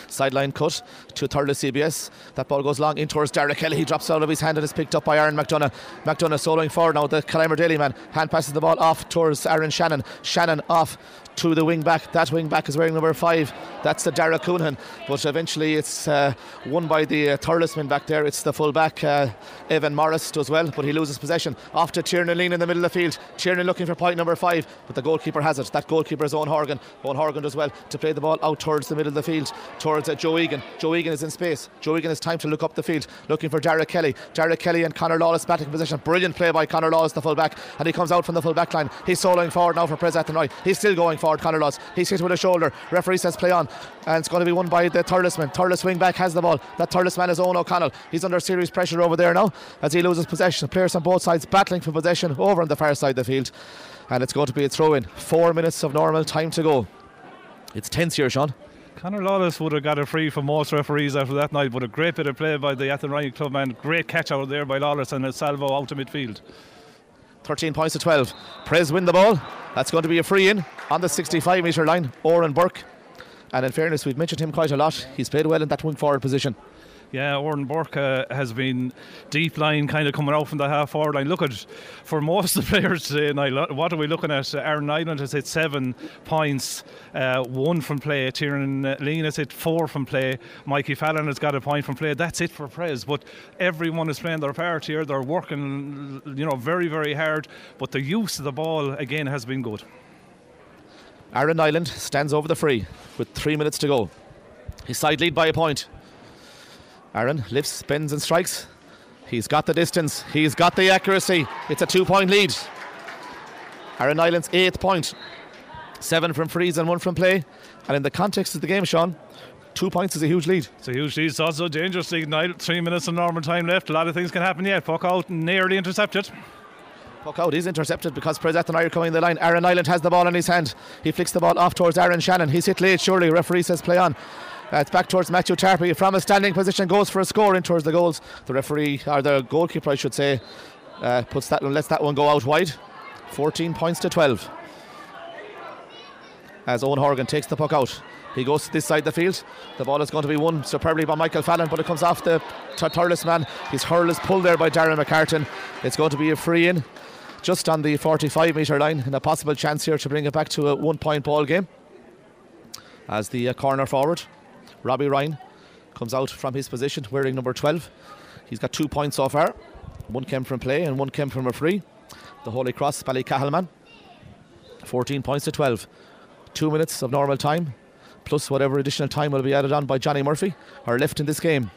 Sideline cut to Thurles C B S. That ball goes long in towards Derek Kelly. He drops out of his hand and is picked up by Aaron McDonagh. McDonagh soloing forward now. The Clymer Daly man hand passes the ball off towards Aaron Shannon. Shannon off to the wing back. That wing back is wearing number five. That's the Dara Coonan. But eventually it's uh, won by the uh, Thurlesman back there. It's the full back, uh, Evan Morris, does well, but he loses possession. Off to Tiernan Lean in the middle of the field. Tiernan looking for point number five, but the goalkeeper has it. That goalkeeper is Owen Horgan. Owen Horgan does well to play the ball out towards the middle of the field, towards uh, Joe Egan. Joe Egan is in space. Joe Egan has time to look up the field, looking for Dara Kelly. Dara Kelly and Conor Lawless batting position. Brilliant play by Conor Lawless, the full back, and he comes out from the full back line. He's soloing forward now for Prez Athenry. He's still going forward, Conor Lawless. He's hit with a shoulder. Referee says play on, and it's going to be won by the Thurles man. Thurles wing back has the ball. That Thurles man is Owen O'Connell. He's under serious pressure over there now as he loses possession. Players on both sides battling for possession over on the far side of the field, and it's going to be a throw in. Four minutes of normal time to go. It's tense here, Sean. Conor Lawless would have got a free from most referees after that night, but a great bit of play by the Athenry club man. Great catch out there by Lawless, and a salvo out to midfield. thirteen points to twelve. Prez win the ball. That's going to be a free in on the sixty-five metre line. Oran Burke, and in fairness, we've mentioned him quite a lot. He's played well in that wing forward position. Yeah, Oran Burke uh, has been deep line, kind of coming out from the half forward line. Look at, for most of the players today, now, what are we looking at? Aaron Island has hit seven points, uh, one from play. Tiernan Lean has hit four from play. Mikey Fallon has got a point from play. That's it for Prez. But everyone is playing their part here. They're working, you know, very, very hard. But the use of the ball, again, has been good. Aaron Island stands over the free with three minutes to go. His side lead by a point. Aaron lifts, spins and strikes. He's got the distance. He's got the accuracy. It's a two-point lead. Aaron Island's eighth point. Seven from frees and one from play. And in the context of the game, Sean, two points is a huge lead. It's a huge lead. It's also a dangerous lead. Three minutes of normal time left. A lot of things can happen yet. Puck out, nearly intercepted. Puck out is intercepted because Prez Athenry are coming the line. Aaron Island has the ball in his hand. He flicks the ball off towards Aaron Shannon. He's hit late, surely. Referee says play on. Uh, it's back towards Matthew Tarpey from a standing position, goes for a score in towards the goals. The referee, or the goalkeeper I should say, uh, puts that lets that one go out wide. fourteen points to twelve. As Owen Horgan takes the puck out. He goes to this side of the field. The ball is going to be won superbly by Michael Fallon, but it comes off the Turles man. His hurl is pulled there by Darren McCartan. It's going to be a free in just on the forty-five metre line, and a possible chance here to bring it back to a one-point ball game. As the uh, corner forward, Robbie Ryan, comes out from his position wearing number twelve. He's got two points so far. One came from play and one came from a free. The Holy Cross, Ballycahalman. fourteen points to twelve. Two minutes of normal time, plus whatever additional time will be added on by Johnny Murphy, are left in this game.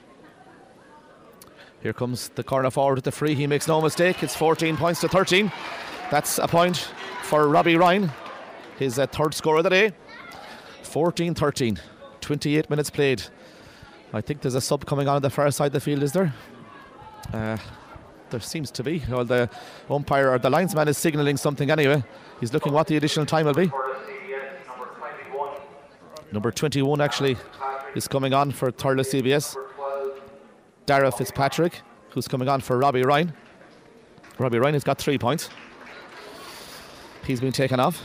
Here comes the corner forward at the free. He makes no mistake. It's fourteen points to thirteen. That's a point for Robbie Ryan, his uh, third score of the day. fourteen thirteen. twenty-eight minutes played. I think there's a sub coming on, on the far side of the field, is there? Uh, there seems to be. Well, the umpire or the linesman is signalling something anyway. He's looking what the additional time will be. Number twenty-one actually is coming on for Thurles C B S. Dara Fitzpatrick, who's coming on for Robbie Ryan. Robbie Ryan has got three points. He's been taken off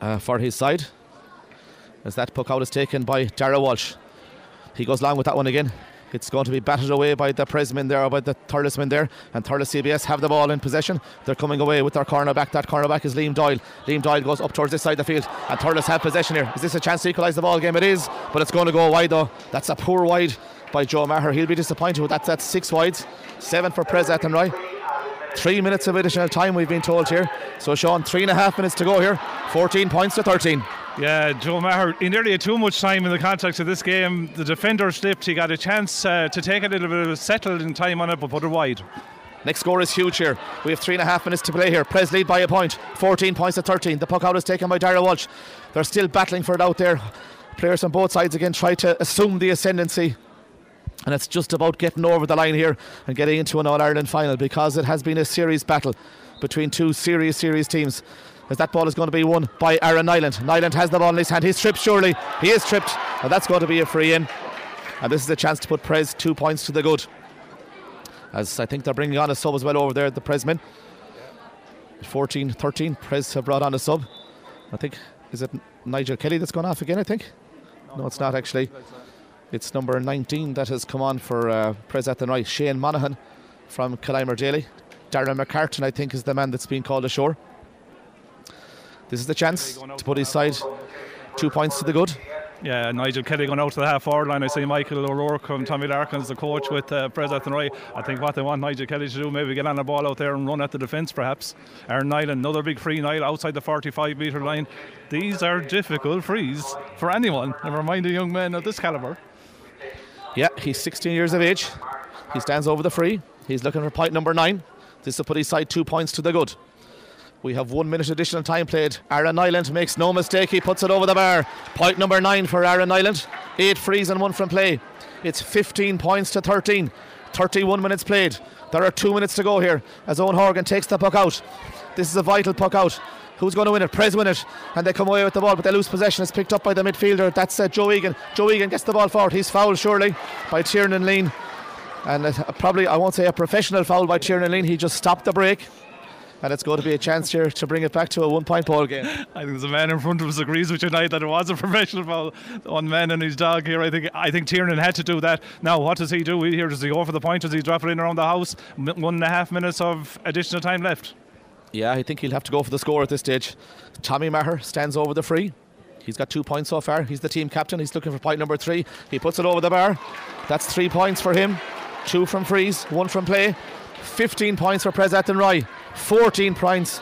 uh, for his side, as that puck out is taken by Dara Walsh. He goes long with that one again. It's going to be batted away by the Presmen there, or by the Thurlesmen there, and Thurles C B S have the ball in possession. They're coming away with their cornerback. That cornerback is Liam Doyle. Liam Doyle goes up towards this side of the field, and Thurles have possession here. Is this a chance to equalise the ball game? It is, but it's going to go wide though. That's a poor wide by Joe Maher. He'll be disappointed with that. That's six wides, seven for Prez Athenry. Three minutes of additional time we've been told here. So Sean, three and a half minutes to go here. fourteen points to thirteen. Yeah, Joe Maher, in nearly too much time in the context of this game. The defender slipped. He got a chance uh, to take a little bit of settled in time on it, but put it wide. Next score is huge here. We have three and a half minutes to play here. Prez lead by a point. fourteen points to thirteen. The puck out is taken by Dara Walsh. They're still battling for it out there. Players on both sides again try to assume the ascendancy. And it's just about getting over the line here and getting into an All-Ireland final, because it has been a serious battle between two serious, serious teams. As that ball is going to be won by Aaron Nyland. Nyland has the ball in his hand. He's tripped, surely. He is tripped. And that's going to be a free in. And this is a chance to put Prez two points to the good. As I think they're bringing on a sub as well over there, the Presmen. fourteen thirteen, Prez have brought on a sub. I think, is it Nigel Kelly that's gone off again, I think? No, it's not actually. It's number nineteen that has come on for uh, Prez Athenry. Shane Monaghan from Kilimer Daly. Darren McCartan, I think, is the man that's been called ashore. This is the chance to put his side two points to the good. Yeah, Nigel Kelly going out to the half-forward line. I see Michael O'Rourke and Tommy Larkins, the coach with uh, Prez Athenry. I think what they want Nigel Kelly to do, maybe get on the ball out there and run at the defence perhaps. Aaron Nyland, another big free, Nile outside the forty-five metre line. These are difficult frees for anyone, never mind a young man of this calibre. Yeah, he's sixteen years of age. He stands over the free. He's looking for point number nine. This will put his side two points to the good. We have one minute additional time played. Aaron Nyland makes no mistake. He puts it over the bar. Point number nine for Aaron Nyland. Eight frees and one from play. It's fifteen points to thirteen. thirty-one minutes played. There are two minutes to go here as Owen Horgan takes the puck out. This is a vital puck out. Who's going to win it? Prez win it. And they come away with the ball, but they lose possession. It's picked up by the midfielder. That's uh, Joe Egan. Joe Egan gets the ball forward. He's fouled, surely, by Tiernan Lean. And uh, probably, I won't say a professional foul by Tiernan Lean. He just stopped the break. And it's going to be a chance here to bring it back to a one-point ball game. I think the man in front of us agrees with you tonight that it was a professional foul on man and his dog here. I think I think Tiernan had to do that. Now, what does he do here? Does he go for the point? Does he drop it in around the house? One and a half minutes of additional time left. Yeah, I think he'll have to go for the score at this stage. Tommy Maher stands over the free. He's got two points so far. He's the team captain. He's looking for point number three. He puts it over the bar. That's three points for him. Two from frees, one from play. fifteen points for Prez Athenry, fourteen points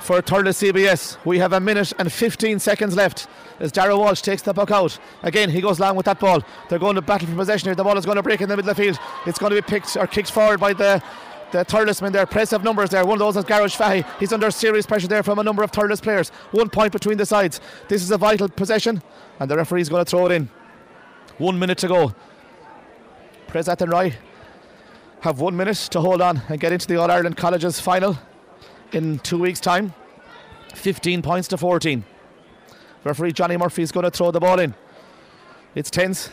for Thurles C B S. We have a minute and fifteen seconds left as Dara Walsh takes the puck out. Again, he goes long with that ball. They're going to battle for possession here. The ball is going to break in the middle of the field. It's going to be picked or kicked forward by the The Thurlesmen there. Press have numbers there. One of those is Garage Fahy. He's under serious pressure there from a number of Thurles players. One point between the sides. This is a vital possession, and the referee's going to throw it in. One minute to go. Prez Athenry have one minute to hold on and get into the All-Ireland Colleges final in two weeks' time. fifteen points to fourteen. Referee Johnny Murphy is going to throw the ball in. It's tense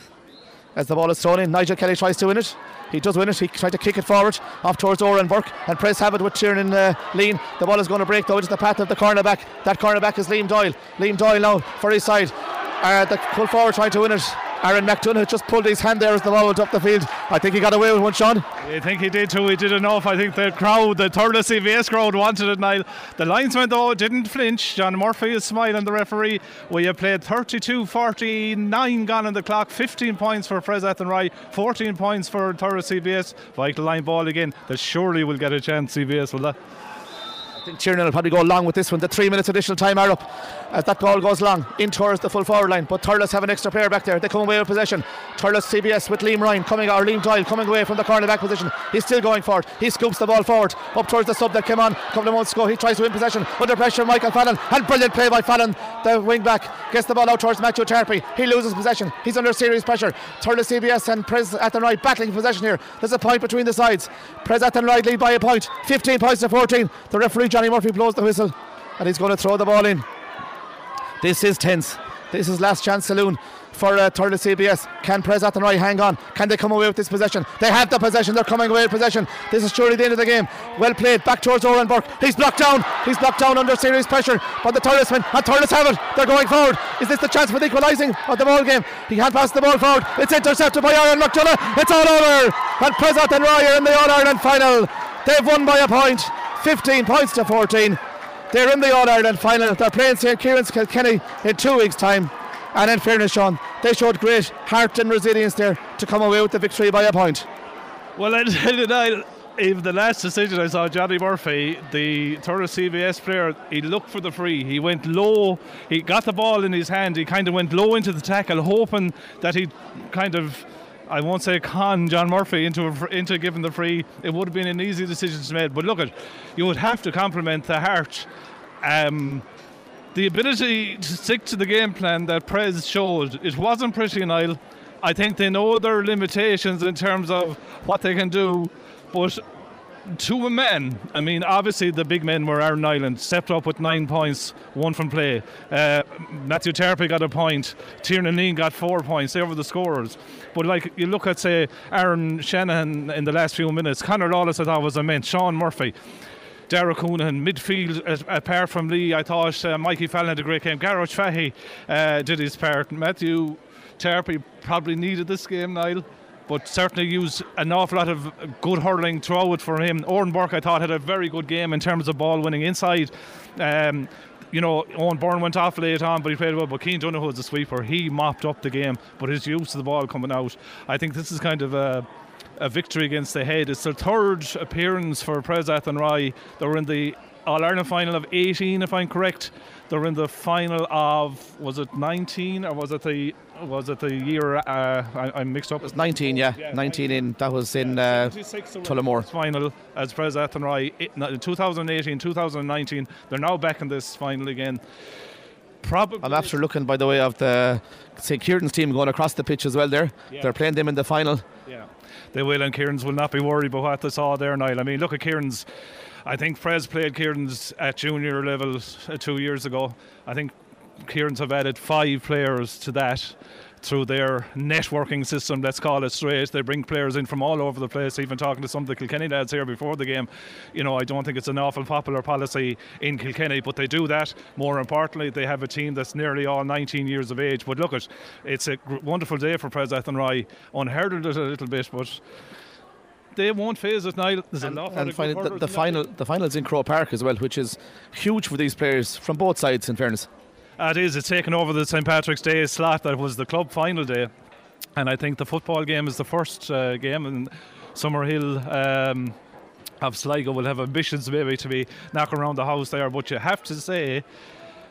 as the ball is thrown in. Nigel Kelly tries to win it. He does win it. He tried to kick it forward off towards Oran Burke, and press have it with Tiernan uh, Lean. The ball is going to break though into the path of the cornerback. That cornerback is Liam Doyle. Liam Doyle now for his side. Uh, the full forward trying to win it. Aaron McDonough just pulled his hand there as the ball went up the field. I think he got away with one, Sean. I think he did too. He did enough. I think the crowd, the Thurles C V S crowd, wanted it, Niall. The linesman, though, didn't flinch. John Murphy is smiling, the referee. We have played thirty-two forty-nine gone on the clock. fifteen points for Fres Athenry, fourteen points for Thurles C V S. Vital line ball again. They surely will get a chance, C V S, will that? I think Tiernan will probably go along with this one. The three minutes additional time are up as that ball goes long in towards the full forward line, but Thurles have an extra player back there. They come away with possession. Thurles C B S with Liam Ryan coming, or Liam Doyle coming away from the cornerback position. He's still going forward. He scoops the ball forward up towards the sub that came on a couple of months ago. He tries to win possession under pressure. Michael Fallon, and brilliant play by Fallon, the wing back, gets the ball out towards Matthew Tarpey. He loses possession. He's under serious pressure. Thurles C B S and Fres Athenry battling possession here. There's a point between the sides. Fres Athenry lead by a point, fifteen points to fourteen. The referee Johnny Murphy blows the whistle and he's going to throw the ball in. This is tense. This is last chance saloon for uh, Thurles C B S. Can Fres Athenry hang on? Can they come away with this possession? They have the possession. They're coming away with possession. This is surely the end of the game. Well played back towards Oran Burke. He's blocked down. He's blocked down under serious pressure by the Thurlesmen, and Thurles have it. They're going forward. Is this the chance for the equalising of the ball game? He had passed the ball forward. It's intercepted by Aaron McDonough. It's all over, and Fres Athenry are in the All-Ireland final. They've won by a point, fifteen points to fourteen. They're in the All-Ireland final. They're playing Saint Kieran's Kilkenny in two weeks time, and in fairness, Sean, they showed great heart and resilience there to come away with the victory by a point. Well, I tell you that, even the last decision I saw, Johnny Murphy, the Thurles C V S player, he looked for the free. He went low. He got the ball in his hand. He kind of went low into the tackle, hoping that he kind of, I won't say con John Murphy into a, into giving the free. It would have been an easy decision to make, but look at, you would have to compliment the heart, um, the ability to stick to the game plan that Fres showed. It wasn't pretty, Niall. I think they know their limitations in terms of what they can do, but to a man, I mean, obviously the big men were Aaron Island, stepped up with nine points, one from play. Uh, Matthew Tarpey got a point. Tiernan Lean got four points. They were the scorers. But like you look at, say, Aaron Shanahan in the last few minutes, Conor Lawless I thought was immense. Sean Murphy, Dara Coonan, midfield, as, apart from Lee, I thought uh, Mikey Fallon had a great game. Garrod Fahey uh, did his part. Matthew Tarpey probably needed this game, Niall, but certainly used an awful lot of good hurling throughout for him. Oran Burke, I thought, had a very good game in terms of ball winning inside. Um, you know, Owen Byrne went off late on, but he played well. But Cian Donoghue was a sweeper. He mopped up the game, but his use of the ball coming out, I think this is kind of a, a victory against the head. It's their third appearance for Fres Athenry. They were in the All-Ireland final of eighteen, if I'm correct. They were in the final of, was it nineteen, or was it the... was it the year uh, I, I'm mixed up? It was nineteen, yeah. yeah nineteen, nineteen in, that was in yeah, uh, Tullamore. Final as Fres Athenry in two thousand eighteen, two thousand nineteen. They're now back in this final again. Probably I'm after looking, by the way, of the Saint Kieran's team going across the pitch as well there. Yeah. They're playing them in the final. Yeah, they will, and Kieran's will not be worried about what they saw there, Niall. I mean, look at Kieran's. I think Fres played Kieran's at junior level uh, two years ago. I think Kieran's have added five players to that through their networking system, let's call it straight. They bring players in from all over the place. Even talking to some of the Kilkenny lads here before the game, you know, I don't think it's an awful popular policy in Kilkenny, but they do that. More importantly, they have a team that's nearly all nineteen years of age. But look, at, it's a wonderful day for Fres Athenry. Unheard of it a little bit, but they won't phase it, Niall. There's and, a lot and final, the, the, final, the final's in Croke Park as well, which is huge for these players from both sides, in fairness. It is. It's taken over the Saint Patrick's Day slot that was the club final day, and I think the football game is the first uh, game, and Summerhill um, of Sligo will have ambitions maybe to be knocking around the house there. But you have to say,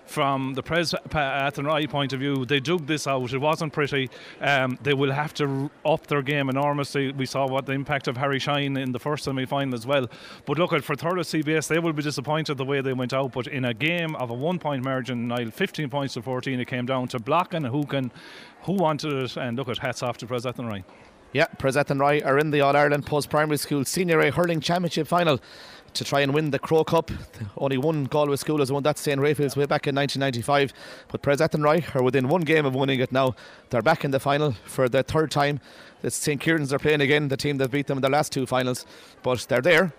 from the Fres Athenry point of view, they dug this out. It wasn't pretty. Um, they will have to up their game enormously. We saw what the impact of Harry Shine in the first semi-final as well. But look, at for Thurles C B S, they will be disappointed the way they went out. But in a game of a one-point margin, Niall, fifteen points to fourteen, it came down to blocking who can, who wanted it. And look, at hats off to Fres Athenry. Yeah, Fres Athenry are in the All-Ireland Post-Primary School Senior A Hurling Championship Final. to try and win the Crow Cup. Only one Galway school has won that, Saint Raphael's, way back in nineteen ninety-five. But Prestathenry are within one game of winning it now. They're back in the final for the third time. It's Saint Kieran's they're playing again, the team that beat them in the last two finals. But they're there,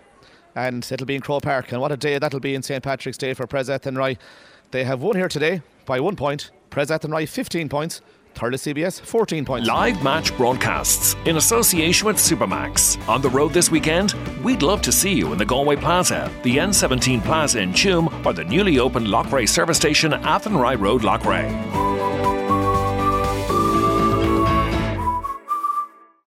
and it'll be in Crow Park. And what a day that'll be in Saint Patrick's Day for Prestathenry. They have won here today by one point. Prestathenry fifteen points. Thurles C B S fourteen points. Live match broadcasts in association with Supermax. On the road this weekend, we'd love to see you in the Galway Plaza, the N seventeen Plaza in Tuam, or the newly opened Loughrea service station, Athenry Road, Loughrea.